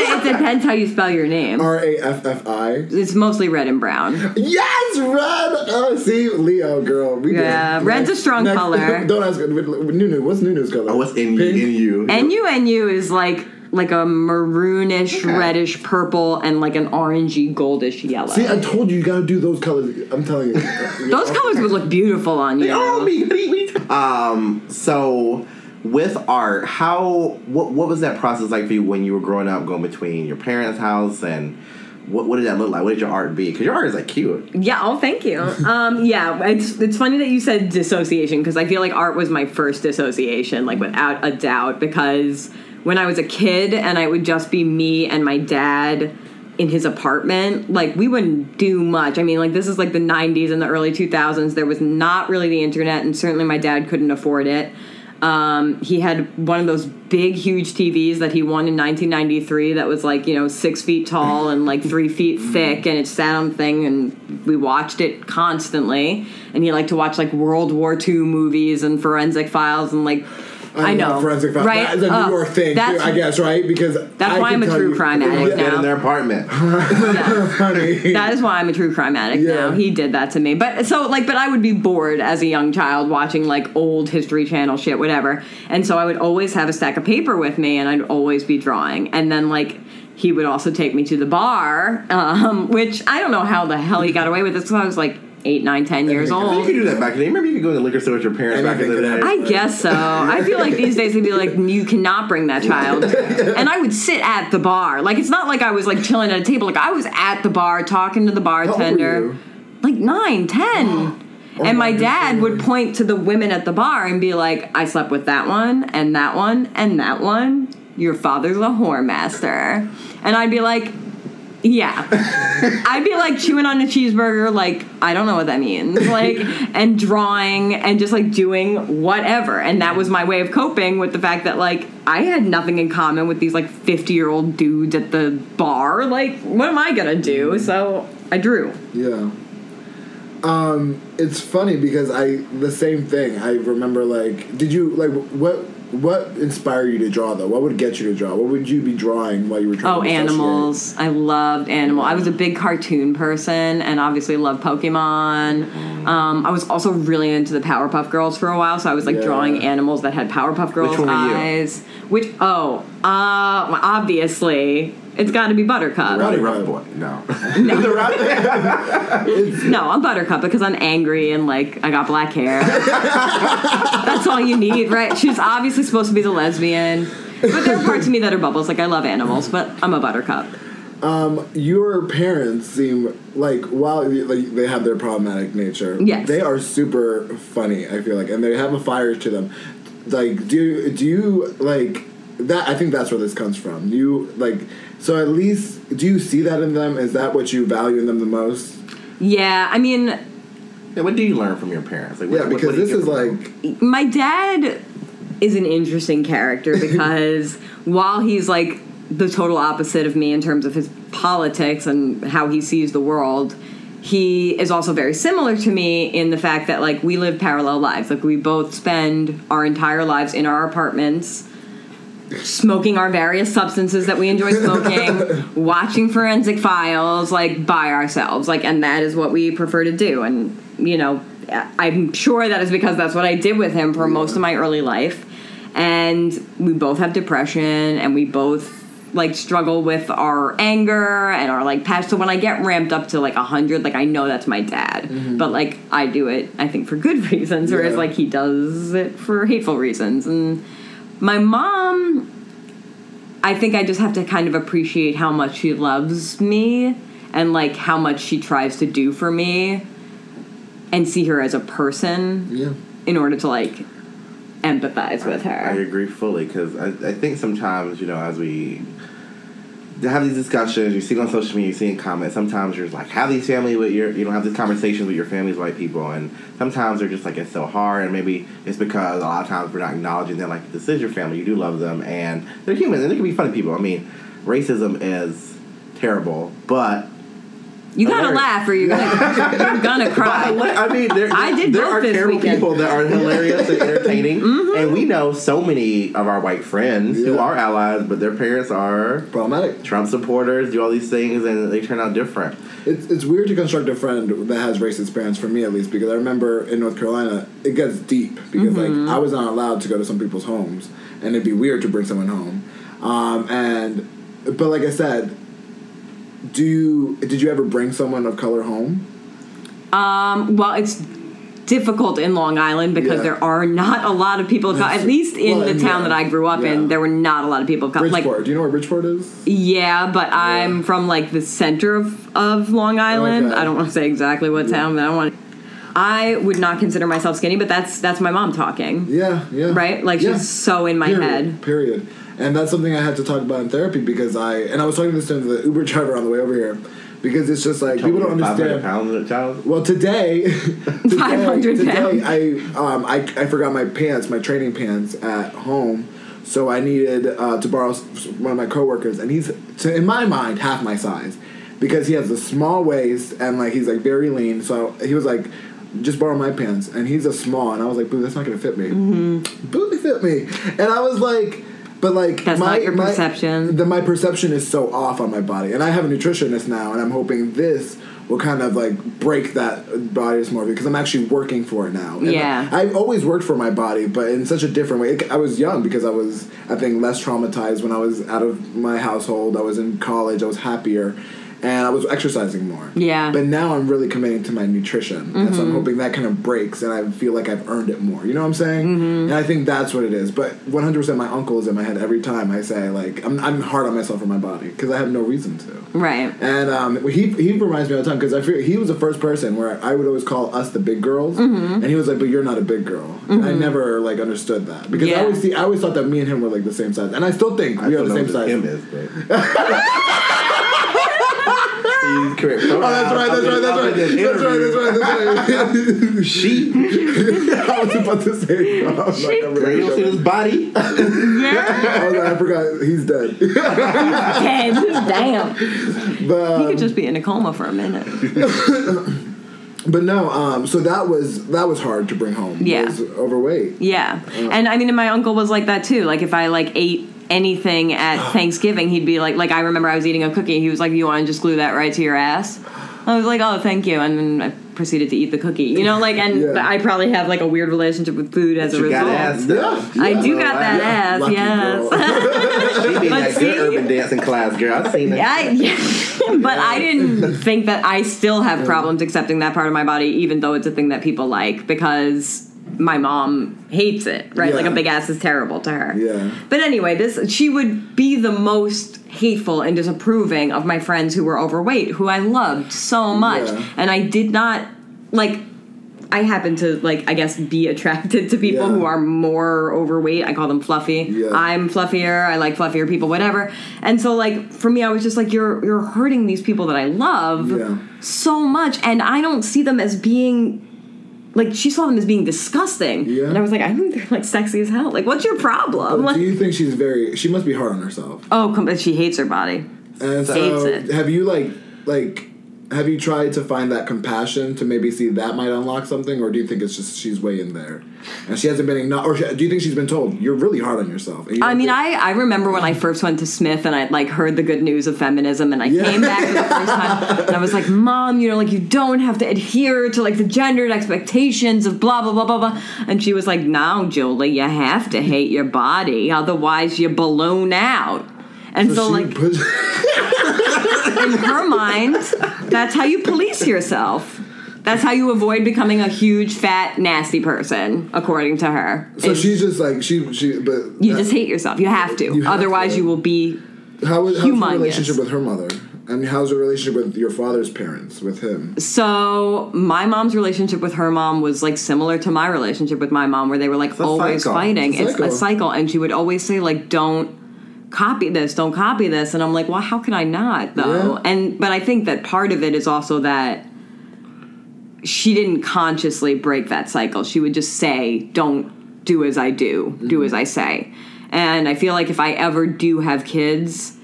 It depends how you spell your name. R A F F I. It's mostly red and brown. Yes, red! Oh, see, Leo, girl. We yeah, did. Red's next, a strong next, color. Don't ask. Nunu, what's Nunu's color? Oh, what's N U? N U N U is like like a maroonish, okay. reddish purple, and like an orangey, goldish yellow. See, I told you, you gotta do those colors. I'm telling you. Those colors would look beautiful on you. They all be, be, be. Um, so with art, how, what, what was that process like for you when you were growing up, going between your parents' house and what, what did that look like? What did your art be? Because your art is, like, cute. Yeah. Oh, thank you. um, yeah. It's, it's funny that you said dissociation because I feel like art was my first dissociation, like, without a doubt, because when I was a kid and I would just be me and my dad in his apartment, like, we wouldn't do much. I mean, like, this is, like, the nineties and the early two thousands. There was not really the internet, and certainly my dad couldn't afford it. Um, he had one of those big, huge T Vs that he won in nineteen ninety-three that was, like, you know, six feet tall and, like, three feet thick, and it sat on thing, and we watched it constantly. And he liked to watch, like, World War Two movies and Forensic Files and, like... I, I know, Forensic Files. Right? That's a New uh, York thing, too, I guess, right? Because that's I why I'm a true crime addict now. In their apartment. That is why I'm a true crime addict yeah. now. He did that to me, but so like, but I would be bored as a young child watching like old History Channel shit, whatever. And so I would always have a stack of paper with me, and I'd always be drawing. And then like. He would also take me to the bar, um, which I don't know how the hell he got away with this because I was like eight, nine, ten years old. I mean, you could do that back in the day. Remember you could go to the liquor store with your parents back in the day? I guess so. I feel like these days they'd be like, you cannot bring that child. And I would sit at the bar. Like, it's not like I was like chilling at a table. Like, I was at the bar talking to the bartender. Like nine, ten. Oh, and my, my dad would point to the women at the bar and be like, I slept with that one and that one and that one. Your father's a whore master. And I'd be like, yeah. I'd be like chewing on a cheeseburger, like, I don't know what that means. Like, and drawing and just like doing whatever. And that was my way of coping with the fact that like I had nothing in common with these like fifty-year-old dudes at the bar. Like, what am I gonna do? So I drew. Yeah. Um, it's funny because I, the same thing. I remember like, did you, like, what, What inspired you to draw, though? What would get you to draw? What would you be drawing while you were drawing? Oh, animals. I loved animals. I was a big cartoon person and obviously loved Pokemon. Um, I was also really into the Powerpuff Girls for a while, so I was, like, yeah. drawing animals that had Powerpuff Girls eyes. Which one eyes, were you? Which, oh, uh, obviously... It's got to be Buttercup. Rowdy Rough Boy. No. No. The Rowdy. No, I'm Buttercup because I'm angry and, like, I got black hair. That's all you need, right? She's obviously supposed to be the lesbian. But there are parts of me that are bubbles. Like, I love animals, but I'm a Buttercup. Um, your parents seem like, while like, they have their problematic nature, yes. they are super funny, I feel like, and they have a fire to them. Like, do do you, like... That I think that's where this comes from. You like so at least do you see that in them? Is that what you value in them the most? Yeah, I mean, yeah, what do you learn from your parents? Like, what, yeah, because what, what this is like my dad is an interesting character because while he's like the total opposite of me in terms of his politics and how he sees the world. He is also very similar to me in the fact that like we live parallel lives. Like we both spend our entire lives in our apartments. Smoking our various substances that we enjoy smoking, watching Forensic Files, like, by ourselves. Like, and that is what we prefer to do. And, you know, I'm sure that is because that's what I did with him for yeah. most of my early life. And we both have depression, and we both, like, struggle with our anger and our, like, passion. So when I get ramped up to, like, one hundred, like, I know that's my dad. Mm-hmm. But, like, I do it, I think, for good reasons, yeah. whereas, like, he does it for hateful reasons. And... My mom, I think I just have to kind of appreciate how much she loves me and, like, how much she tries to do for me and see her as a person yeah. in order to, like, empathize I, with her. I agree fully because I, I think sometimes, you know, as we have these discussions, you see it on social media, you see it in comments, sometimes you're like, have these family with your, you know, have these conversations with your family's white people, and sometimes they're just like, it's so hard, and maybe it's because a lot of times we're not acknowledging that, like, this is your family, you do love them, and they're human, and they can be funny people. I mean, racism is terrible, but... You gotta hilarious. laugh or you're gonna, you're gonna cry. But, I mean, there, I did there are terrible weekend. people that are hilarious and entertaining. Mm-hmm. And we know so many of our white friends yeah. who are allies, but their parents are problematic. Trump supporters, do all these things, and they turn out different. It's, it's weird to construct a friend that has racist parents, for me at least, because I remember in North Carolina, it gets deep. Because mm-hmm. like I was not allowed to go to some people's homes, and it'd be weird to bring someone home. Um, and But like I said... Do you, did you ever bring someone of color home? Um, well, it's difficult in Long Island because yeah. there are not a lot of people of color. At least in well, the town yeah. that I grew up yeah. in, there were not a lot of people of color. Bridgeport. Like, do you know where Bridgeport is? Yeah, but yeah. I'm from, like, the center of, of Long Island. Okay. I don't want to say exactly what yeah. town, but I don't want to... I would not consider myself skinny, but that's that's my mom talking. Yeah, yeah. Right? Like, yeah. she's so in my period. head. Period. And that's something I had to talk about in therapy because I... And I was talking this to the Uber driver on the way over here because it's just like... People don't understand... five hundred pounds at a child? Well, today... today five hundred today, pounds. Today, I, um, I, I forgot my pants, my training pants at home. So I needed uh, to borrow one of my coworkers. And he's, to, in my mind, half my size because he has a small waist and like he's like very lean. So he was like... just borrow my pants, and he's a small, and I was like, boo, that's not going to fit me. Mm-hmm. Boo, they fit me. And I was like, but like, that's my, not your my, perception. The, my perception is so off on my body, and I have a nutritionist now, and I'm hoping this will kind of like break that body dysmorphia, because I'm actually working for it now. And yeah. I, I've always worked for my body, but in such a different way. It, I was young because I was, I think, less traumatized when I was out of my household. I was in college. I was happier. And I was exercising more. Yeah. But now I'm really committing to my nutrition. Mm-hmm. And so I'm hoping that kind of breaks and I feel like I've earned it more. You know what I'm saying? Mm-hmm. And I think that's what it is. But one hundred percent my uncle is in my head every time I say, like, I'm, I'm hard on myself for my body because I have no reason to. Right. And um, he he reminds me all the time because I feel he was the first person where I would always call us the big girls. Mm-hmm. And he was like, but you're not a big girl. Mm-hmm. And I never, like, understood that. Because yeah. I always see, I always thought that me and him were, like, the same size. And I still think I we are the same size. Him is, but... Oh, that's right, that's right, that's right, that's right, that's right, that's right. She. I was about to say. You don't see his body? Yeah. I was like, I forgot. He's dead. He's dead. Damn. But, um, he could just be in a coma for a minute. But no, um, so that was that was hard to bring home. Yeah. It was overweight. Yeah. Um, and I mean, my uncle was like that too. Like if I like ate anything at Thanksgiving, he'd be like, like I remember I was eating a cookie. He was like, you want to just glue that right to your ass? I was like, oh, thank you. And then I proceeded to eat the cookie. You know, like, and yeah. I probably have like a weird relationship with food as but a you result. Got ass, yeah. Yeah. I do oh, got that yeah. ass, yes. She did that see, good urban dancing class, girl. I've seen it. Yeah, yeah. But I didn't think that I still have problems accepting that part of my body, even though it's a thing that people like, because my mom hates it, right? Yeah. Like a big ass is terrible to her. Yeah. But anyway, this she would be the most hateful and disapproving of my friends who were overweight, who I loved so much. Yeah. And I did not, like, I happen to, like, I guess be attracted to people yeah. who are more overweight. I call them fluffy. Yeah. I'm fluffier. I like fluffier people, whatever. And so, like, for me, I was just like, you're you're hurting these people that I love yeah. so much. And I don't see them as being... Like, she saw them as being disgusting. Yeah. And I was like, I think they're, like, sexy as hell. Like, what's your problem? But do you think she's very... She must be hard on herself. Oh, but she hates her body. And so, hates it. Have you, like... like have you tried to find that compassion to maybe see that might unlock something? Or do you think it's just she's way in there? And she hasn't been... Or do you think she's been told, you're really hard on yourself? You I mean, think- I, I remember when I first went to Smith and I, like, heard the good news of feminism and I yeah. came back for the first time and I was like, Mom, you know, like, you don't have to adhere to, like, the gendered expectations of blah, blah, blah, blah, blah. And she was like, no, Julie, you have to hate your body. Otherwise, you balloon out. And so, so like... Put- in her mind, that's how you police yourself. That's how you avoid becoming a huge, fat, nasty person, according to her. So it's, she's just like she, she. But you that, just hate yourself. You have to. You have Otherwise, to. You will be. How is, how's your relationship with her mother? I mean, how's your relationship with your father's parents, with him? So my mom's relationship with her mom was, like, similar to my relationship with my mom, where they were, like, always cycle. fighting. It's, it's a cycle, and she would always say, like, don't. Copy this, don't copy this. And I'm like, well, how can I not, though? Yeah. And but I think that part of it is also that she didn't consciously break that cycle. She would just say, don't do as I do, mm-hmm. do as I say. And I feel like if I ever do have kids,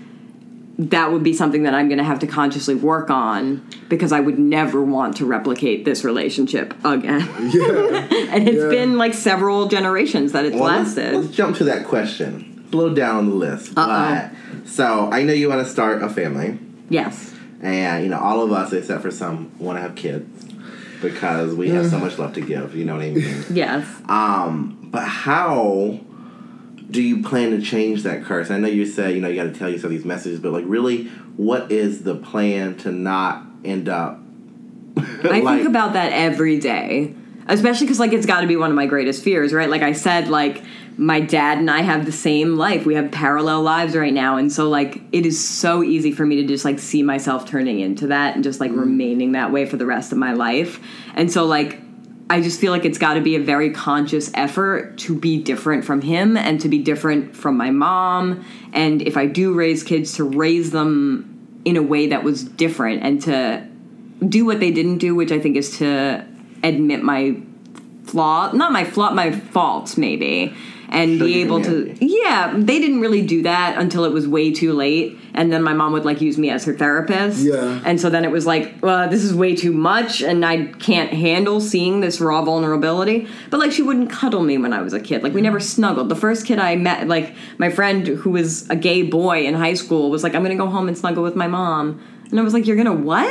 that would be something that I'm going to have to consciously work on, because I would never want to replicate this relationship again. Yeah. And it's yeah. been, like, several generations that it's well, lasted. Let's, let's jump to that question. Slow down the list. Uh-oh. But, so I know you want to start a family. Yes. And, you know, all of us, except for some, want to have kids because we yeah. have so much left to give. You know what I mean? Yes. Um, but how do you plan to change that curse? I know you said, you know, you got to tell yourself these messages, but, like, really, what is the plan to not end up? I like, think about that every day, especially because, like, it's got to be one of my greatest fears, right? Like I said, like, my dad and I have the same life. We have parallel lives right now. And so, like, it is so easy for me to just, like, see myself turning into that and just, like, mm. remaining that way for the rest of my life. And so, like, I just feel like it's got to be a very conscious effort to be different from him and to be different from my mom. And if I do raise kids, to raise them in a way that was different and to do what they didn't do, which I think is to admit my flaw, not my flaw, my faults maybe. And so be able to, yeah, they didn't really do that until it was way too late. And then my mom would, like, use me as her therapist. Yeah. And so then it was like, well, this is way too much, and I can't handle seeing this raw vulnerability. But, like, she wouldn't cuddle me when I was a kid. Like, we never snuggled. The first kid I met, like, my friend who was a gay boy in high school was like, I'm going to go home and snuggle with my mom. And I was like, you're going to what?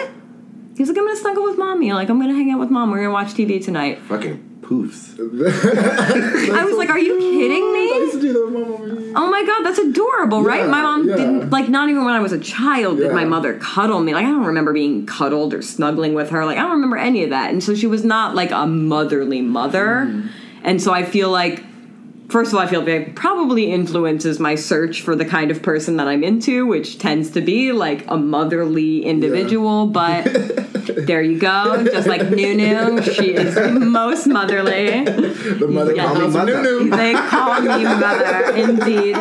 He was like, I'm going to snuggle with mommy. Like, I'm going to hang out with mom. We're going to watch T V tonight. Fucking poofs. I was like, are you kidding me? I used to do that with my mom. Oh my god, that's adorable, yeah, right? My mom yeah. didn't, like, not even when I was a child yeah. did my mother cuddle me. Like, I don't remember being cuddled or snuggling with her. Like, I don't remember any of that. And so she was not, like, a motherly mother. Mm. And so I feel like, first of all, I feel like it probably influences my search for the kind of person that I'm into, which tends to be, like, a motherly individual, yeah. but... There you go. Just like Nunu, she is the most motherly. The mother yeah, called me mother. Nunu. They call me mother, indeed.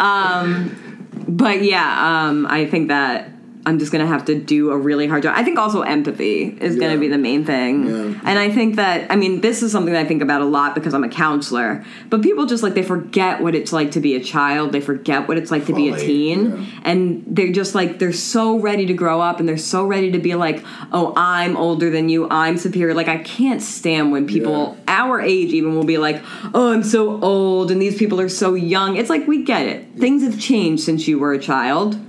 Um, but yeah, um, I think that I'm just going to have to do a really hard job. I think also empathy is yeah. going to be the main thing. Yeah. And I think that, I mean, this is something that I think about a lot because I'm a counselor. But people just, like, they forget what it's like to be a child. They forget what it's like Folly. to be a teen. Yeah. And they're just, like, they're so ready to grow up and they're so ready to be like, oh, I'm older than you. I'm superior. Like, I can't stand when people yeah. our age even will be like, oh, I'm so old and these people are so young. It's like, we get it. Yeah. Things have changed since you were a child.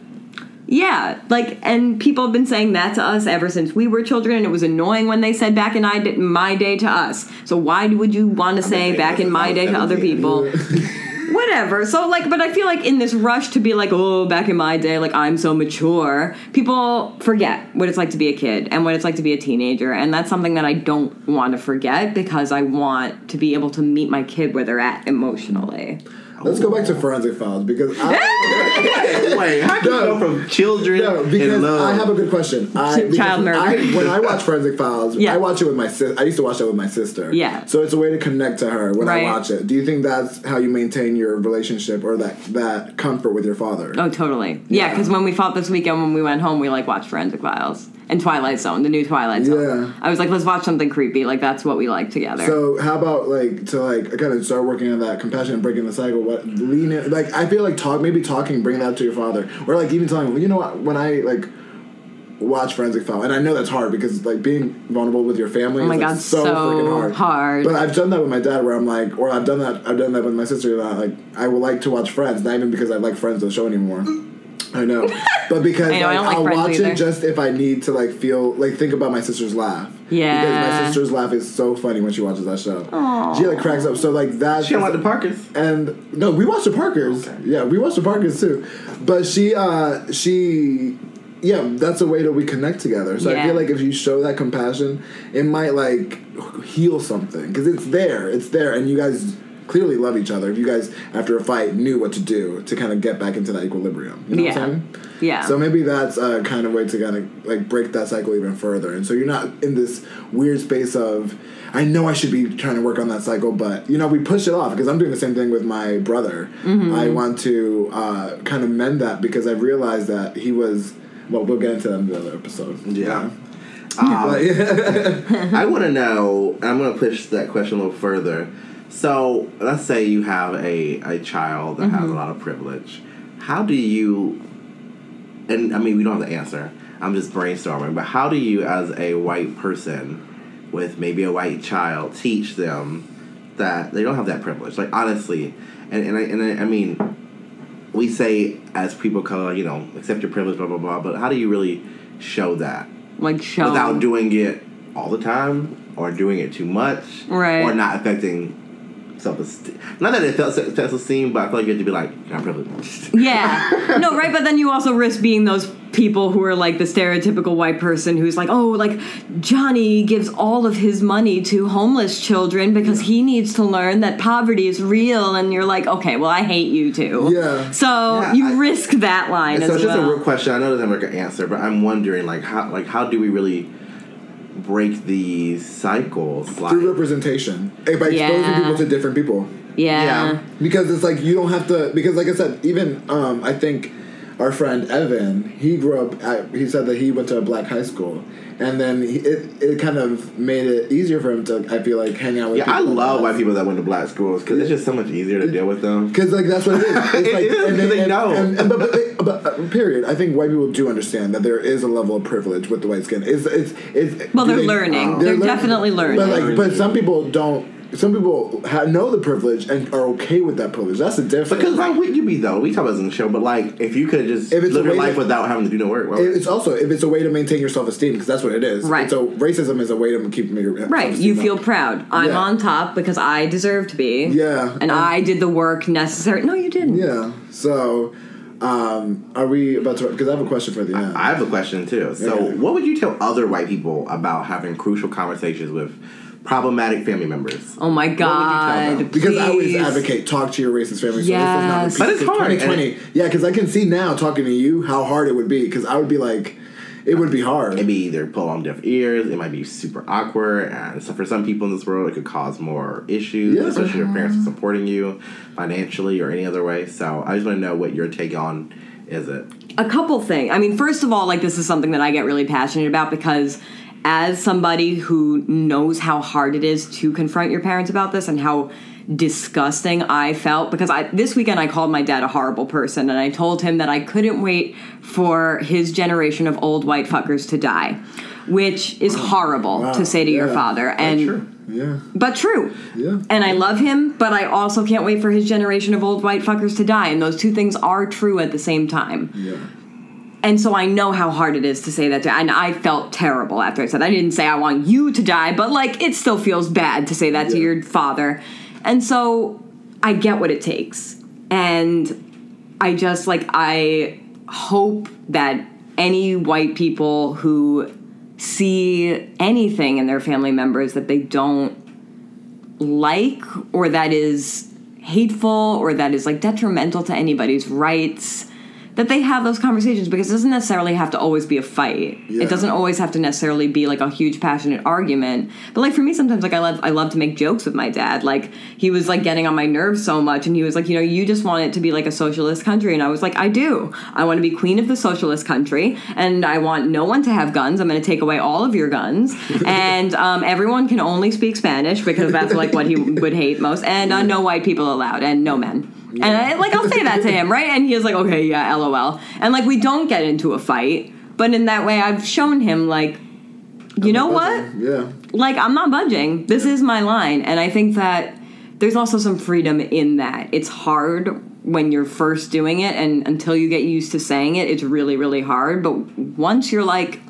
Yeah, like, and people have been saying that to us ever since we were children, and it was annoying when they said back in I did, my day to us. So why would you want to say back in my day to other people? Whatever. So, like, but I feel like in this rush to be like, oh, back in my day, like, I'm so mature, people forget what it's like to be a kid and what it's like to be a teenager, and that's something that I don't want to forget because I want to be able to meet my kid where they're at emotionally. Let's go back to Forensic Files because I wait. How do you go from children? No, because and love? I have a good question. I, Child murder. I, when I watch Forensic Files, yeah. I watch it with my sister. I used to watch it with my sister. Yeah. So it's a way to connect to her when right. I watch it. Do you think that's how you maintain your relationship or that, that comfort with your father? Oh, totally. Yeah, because yeah, when we fought this weekend, when we went home, we like watched Forensic Files and Twilight Zone, the new Twilight Zone. Yeah. I was like, let's watch something creepy. Like, that's what we like together. So how about, like, to, like, kind of start working on that compassion and breaking the cycle? What, lean in, like, I feel like talk, maybe talking, bringing that up to your father. Or, like, even telling him, you know what, when I, like, watch Forensic Files, and I know that's hard because, like, being vulnerable with your family oh my is, like, God, so, so freaking hard. hard. But I've done that with my dad where I'm like, or I've done that, I've done that with my sister, that, like, I would like to watch Friends, not even because I like Friends, the show anymore. I know. But because I know, like, I don't like I'll Friends watch either. It just if I need to, like, feel, like, think about my sister's laugh. Yeah. Because my sister's laugh is so funny when she watches that show. Aww. She, like, cracks up. So, like, that. She don't like The Parkers. And, no, we watched The Parkers. Okay. Yeah, we watched The Parkers, too. But she, uh, she, yeah, that's a way that we connect together. So yeah. I feel like if you show that compassion, it might, like, heal something. Because it's there. It's there. And you guys clearly love each other. If you guys, after a fight, knew what to do to kind of get back into that equilibrium. You know yeah. what I'm saying? Yeah. So maybe that's a kind of way to kind of, like, break that cycle even further. And so you're not in this weird space of, I know I should be trying to work on that cycle, but, you know, we push it off because I'm doing the same thing with my brother. Mm-hmm. I want to uh, kind of mend that because I realized that he was, well, we'll get into that in the other episode. Yeah. You know? um, I want to know, I'm going to push that question a little further. So, let's say you have a, a child that mm-hmm. has a lot of privilege. How do you, and I mean, we don't have the answer. I'm just brainstorming. But how do you, as a white person with maybe a white child, teach them that they don't have that privilege? Like, honestly. And, and, I, and I, I mean, we say as people of color, you know, accept your privilege, blah, blah, blah. But how do you really show that? Like, show. Without doing it all the time or doing it too much. Right. Or not affecting self-esteem. Not that it felt self-esteem, but I feel like you have to be like, I'm privileged. Yeah. No, right, but then you also risk being those people who are like the stereotypical white person who's like, oh, like, Johnny gives all of his money to homeless children because yeah. he needs to learn that poverty is real, and you're like, okay, well, I hate you too. Yeah. So yeah, you I, risk that line as well. So it's just a real question. I know there's not like an answer, but I'm wondering, like, how, like, how do we really break these cycles through representation by exposing yeah. people to different people yeah. yeah because it's like you don't have to, because like I said, even um, I think our friend Evan, he grew up at, he said that he went to a black high school, and then he, it, it kind of made it easier for him to, I feel like, hang out with yeah, people. Yeah, I love white people that went to black schools because yeah. it's just so much easier to it, deal with them. Because, like, that's what it is. It's it like, is, because they and, know. And, and, but, but, but, but, period. I think white people do understand that there is a level of privilege with the white skin. It's, it's, it's, well, they're they, learning. They're, they're learning, definitely learning. But, like, but some people don't. Some people ha- know the privilege and are okay with that privilege. That's the difference. Because why would you be, though? We talk about this on the show, but, like, if you could just live your life to, without having to do no work. Well, it's also, if it's a way to maintain your self-esteem, because that's what it is. Right. And so racism is a way to keep your self-esteem. Right. You feel up. proud. I'm yeah. on top because I deserve to be. Yeah. And um, I did the work necessary. No, you didn't. Yeah. So, um, are we about to... Because I have a question for the end. I, I have a question, too. So, yeah. what would you tell other white people about having crucial conversations with problematic family members? Oh my God! Because please. I always advocate talk to your racist family. So yes, this is not but it's hard. twenty twenty Yeah, because I can see now talking to you how hard it would be. Because I would be like, it would be hard. It'd be either pull on deaf ears. It might be super awkward, and so for some people in this world, it could cause more issues, yes. especially if your parents are supporting you financially or any other way. So I just want to know what your take on is it. A couple things. I mean, first of all, like, this is something that I get really passionate about because as somebody who knows how hard it is to confront your parents about this and how disgusting I felt, because I this weekend I called my dad a horrible person and I told him that I couldn't wait for his generation of old white fuckers to die, which is horrible wow, to say to yeah, your father. And true. Yeah. But true. Yeah. And I love him, but I also can't wait for his generation of old white fuckers to die. And those two things are true at the same time. Yeah. And so I know how hard it is to say that to, and I felt terrible after I said that. I didn't say I want you to die, but like it still feels bad to say that yeah. to your father. And so I get what it takes. And I just like I hope that any white people who see anything in their family members that they don't like or that is hateful or that is like detrimental to anybody's rights, that they have those conversations, because it doesn't necessarily have to always be a fight. Yeah. It doesn't always have to necessarily be, like, a huge passionate argument. But, like, for me, sometimes, like, I love I love to make jokes with my dad. Like, he was, like, getting on my nerves so much, and he was like, you know, you just want it to be, like, a socialist country. And I was like, I do. I want to be queen of the socialist country, and I want no one to have guns. I'm going to take away all of your guns. and um, everyone can only speak Spanish, because that's, like, what he would hate most. And uh, no white people allowed, and no men. Yeah. And, I, like, I'll say that to him, right? And he's like, okay, yeah, LOL. And, like, we don't get into a fight. But in that way, I've shown him, like, you I'm know what? Yeah. Like, I'm not budging. This yeah. is my line. And I think that there's also some freedom in that. It's hard when you're first doing it. And until you get used to saying it, it's really, really hard. But once you're like,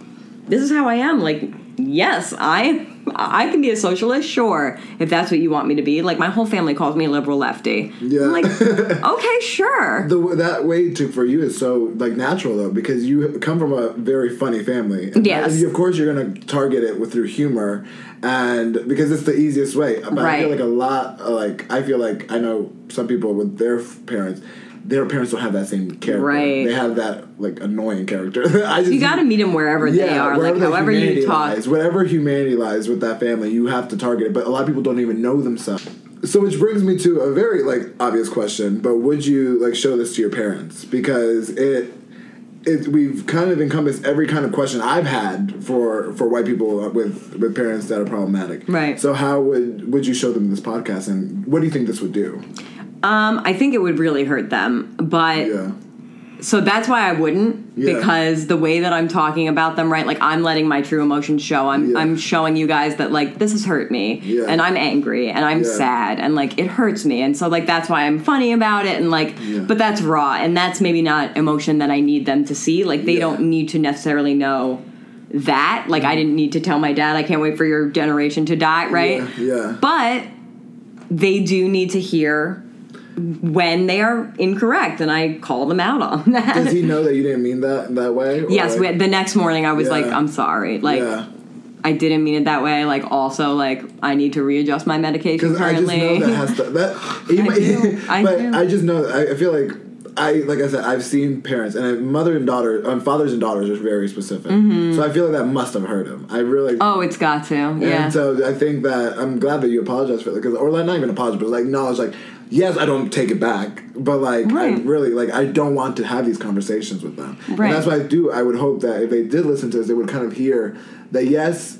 this is how I am, like, yes, I I can be a socialist, sure, if that's what you want me to be. Like, my whole family calls me liberal lefty. Yeah. I'm like, okay, sure. The, that way, too, for you is so, like, natural, though, because you come from a very funny family. And yes. That, and of course, you're going to target it with through humor, and because it's the easiest way. But right. I feel like a lot, like, I feel like I know some people with their parents... Their parents don't have that same character. Right. They have that, like, annoying character. I just, you got to meet them wherever yeah, they are, wherever like, however you talk. Lies, whatever humanity lies with that family, you have to target it. But a lot of people don't even know themselves. So which brings me to a very, like, obvious question. But would you, like, show this to your parents? Because it... It, we've kind of encompassed every kind of question I've had for, for white people with, with parents that are problematic. Right. So how would, would you show them this podcast, and what do you think this would do? Um, I think it would really hurt them, but yeah. So that's why I wouldn't, yeah. because the way that I'm talking about them, right, like I'm letting my true emotions show. I'm yeah. I'm showing you guys that, like, this has hurt me, yeah. and I'm angry, and I'm yeah. sad, and, like, it hurts me, and so, like, that's why I'm funny about it, and, like, yeah. but that's raw, and that's maybe not emotion that I need them to see. Like, they yeah. don't need to necessarily know that. Like, mm-hmm. I didn't need to tell my dad, I can't wait for your generation to die, right? Yeah. yeah. But they do need to hear... when they are incorrect, and I call them out on that. Does he know that you didn't mean that that way? Yes, like, we, the next morning I was yeah. like, I'm sorry. Like, yeah. I didn't mean it that way. Like, also, like, I need to readjust my medication currently. I just know that has to... That, even, I do. I but do. I just know... That, I feel like... I like I said, I've seen parents, and I, mother and daughter, um, fathers and daughters are very specific. Mm-hmm. So I feel like that must have hurt him. I really. Oh, it's got to. Yeah. And so I think that I'm glad that you apologize for it, because, or like, not even apologize, but like acknowledge, like, yes, I don't take it back, but like right. I really like I don't want to have these conversations with them. Right. And that's why I do. I would hope that if they did listen to us, they would kind of hear that yes.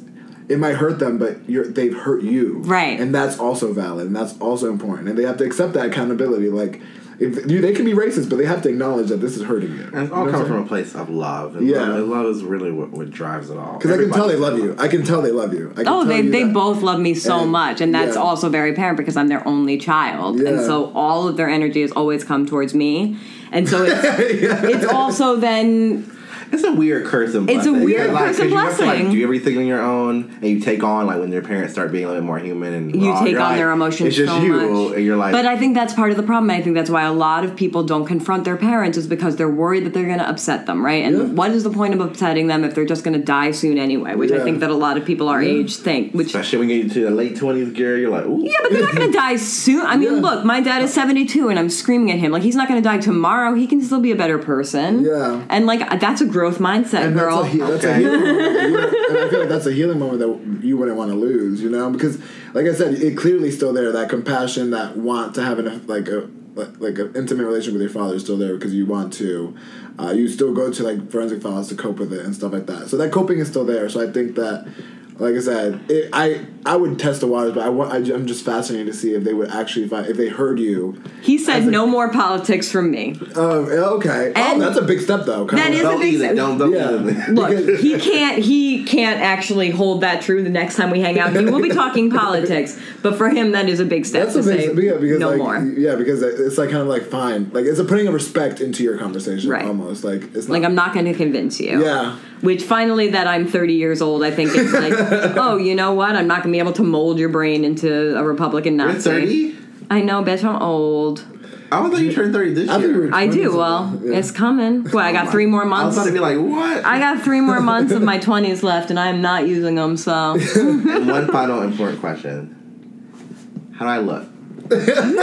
It might hurt them, but you're, they've hurt you. Right. And that's also valid, and that's also important. And they have to accept that accountability. Like, if you, they can be racist, but they have to acknowledge that this is hurting you. And it all you know comes from a place of love. And yeah. Love, love is really what, what drives it all. Because I can tell they love you. I can tell they love you. I can oh, tell they, you they both love me so and, much. And that's yeah. also very apparent because I'm their only child. Yeah. And so all of their energy has always come towards me. And so it's, yeah. it's also then... It's a weird curse and blessing. It's a weird yeah, like, curse and blessing. You have to, like, do everything on your own, and you take on, like, when their parents start being a little more human and you raw, take on like, their emotions. It's just so you, much. And you're like. But I think that's part of the problem. I think that's why a lot of people don't confront their parents is because they're worried that they're going to upset them, right? And yeah. what is the point of upsetting them if they're just going to die soon anyway? Which yeah. I think that a lot of people our yeah. age think. Which, especially when you get to the late twenties, Gary, you're like, ooh. Yeah, but they're not going to die soon. I mean, yeah. look, my dad is seventy-two, and I'm screaming at him like he's not going to die tomorrow. He can still be a better person. Yeah, and like that's a. Growth mindset, and girl. That's a, that's okay. a healing moment. And I feel like that's a healing moment that you wouldn't want to lose, you know? Because, like I said, it clearly is still there, that compassion, that want to have an, like a like an intimate relationship with your father is still there because you want to. Uh, you still go to like Forensic Files to cope with it and stuff like that. So that coping is still there. So I think that, like I said, it, I I would test the waters, but I want, I, I'm just fascinated to see if they would actually if, I, if they heard you. He said, a, "No more politics from me." Oh, uh, okay. And oh, that's a big step, though. That of. Is don't a big step. Don't, don't yeah. Look, he can't he can't actually hold that true. The next time we hang out, we will be talking politics. But for him, that is a big step. That's to a big say, step, yeah, because no like, more. Yeah, because it's like kind of like fine, like it's a putting of respect into your conversation, right. Almost like it's not, like I'm not going to convince you. Yeah. Which finally, that I'm thirty years old, I think it's like. Oh, you know what? I'm not going to be able to mold your brain into a Republican Nazi. You're thirty? I know, bitch. I'm old. I would let you turn thirty this I year. I do. Well, yeah. It's coming. Well, I got oh three more months. I was about to be like, what? I got three more months of my twenties left, and I am not using them, so. And one final important question. How do I look? Beautiful.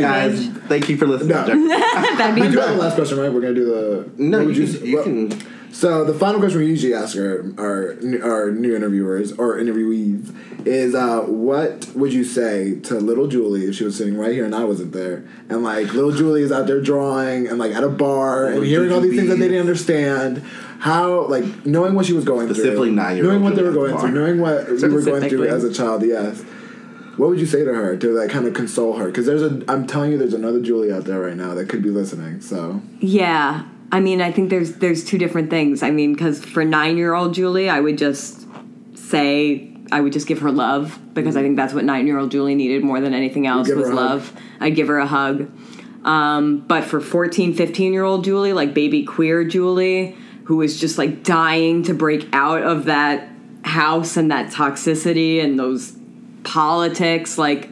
Guys, thank you for listening. No. That'd be we do have the last question, right? We're going to do the... No, you, you, you well, can... So the final question we usually ask our, our our new interviewers or interviewees is, uh, what would you say to little Julie if she was sitting right here and I wasn't there? And like little Julie is out there drawing and like at a bar and hearing all these things that they didn't understand. How like knowing what she was going through, knowing what they were going through, knowing what we were going through as a child. Yes. What would you say to her to like kind of console her? Because there's a I'm telling you, there's another Julie out there right now that could be listening. So yeah. I mean, I think there's there's two different things. I mean, because for nine-year-old Julie, I would just say, I would just give her love, because I think that's what nine-year-old Julie needed more than anything else was love. Hug. I'd give her a hug. Um, but for fourteen, fifteen-year-old Julie, like baby queer Julie, who was just like dying to break out of that house and that toxicity and those politics, like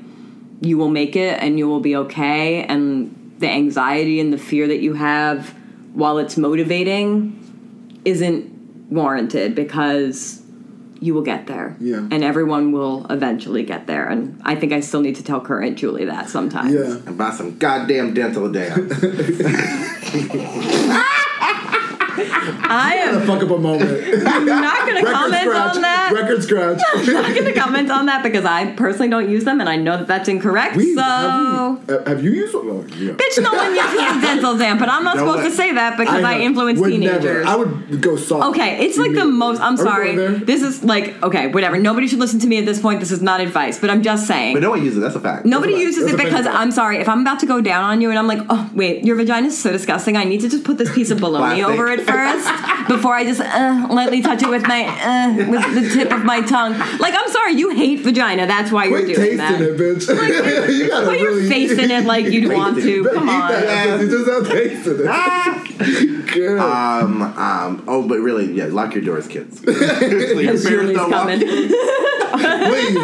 you will make it and you will be okay. And the anxiety and the fear that you have, while it's motivating, isn't warranted, because you will get there. Yeah. And everyone will eventually get there. And I think I still need to tell current Julie that sometimes. Yeah. And buy some goddamn dental dam. I am. Fuck up a moment. I'm not going to comment scratch. On that. Record scratch. I'm not going to comment on that because I personally don't use them, and I know that that's incorrect. We, so have you, have you used them? Oh, yeah. Bitch, no one uses dental dam, but I'm not no supposed way. To say that because I, I influence would teenagers. Never. I would go soft. Okay, it's like the most. I'm Are sorry. This is like okay, whatever. Nobody should listen to me at this point. This is not advice, but I'm just saying. But no one uses it. That's a fact. Nobody that's uses fact. It because I'm sorry. If I'm about to go down on you and I'm like, oh wait, your vagina is so disgusting. I need to just put this piece of bologna over it first. Before I just uh, lightly touch it with my uh, with the tip of my tongue. Like, I'm sorry, you hate vagina. That's why Quit you're doing that. Quit tasting it, bitch. Like, you gotta put really your face in it like you'd want to. Come on. You just don't taste it. Ah. Good. Um, um, oh, but really, yeah, lock your doors, kids. Because Julie's coming. Please.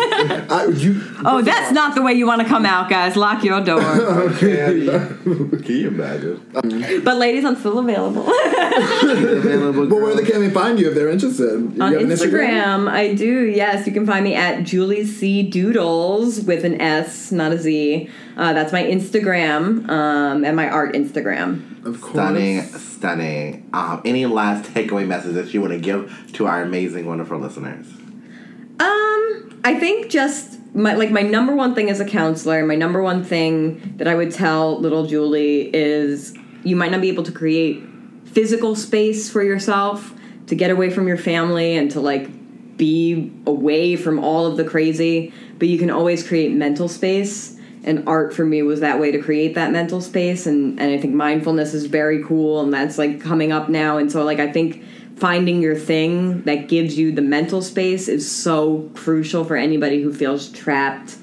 I, you, oh, that's not the way you want to come out, guys. Lock your door. Okay. Can you imagine? But ladies, I'm still available. Available, but where can they find you if they're interested? You on Instagram, Instagram, I do. Yes, you can find me at Julie C Doodles with an S, not a Z. Uh, that's my Instagram um, and my art Instagram. Of course, stunning, stunning. Um, any last takeaway message that you want to give to our amazing, wonderful listeners? Um, I think just my like my number one thing as a counselor, my number one thing that I would tell little Julie is you might not be able to create physical space for yourself to get away from your family and to like be away from all of the crazy, but you can always create mental space, and art for me was that way to create that mental space, and, and I think mindfulness is very cool, and that's like coming up now, and so like I think finding your thing that gives you the mental space is so crucial for anybody who feels trapped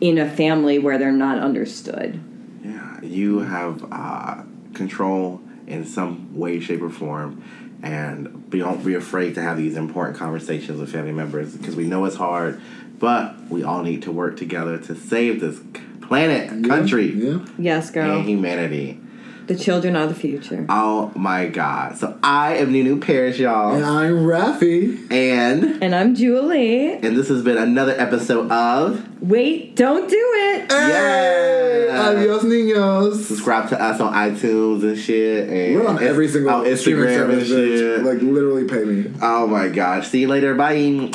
in a family where they're not understood. Yeah, you have uh, control in some way, shape, or form, and don't be afraid to have these important conversations with family members, because we know it's hard, but we all need to work together to save this planet, yeah, country, yeah. Yes, girl. And humanity. The children are the future. Oh, my God. So I am Nunu Parrish, y'all. And I'm Raffi. And... And I'm Julie. And this has been another episode of... Wait, Don't Do It. Hey! Yeah. Adios, niños. Subscribe to us on iTunes and shit. And we're on every single... On Instagram and shit. Like, literally pay me. Oh, my gosh. See you later. Bye.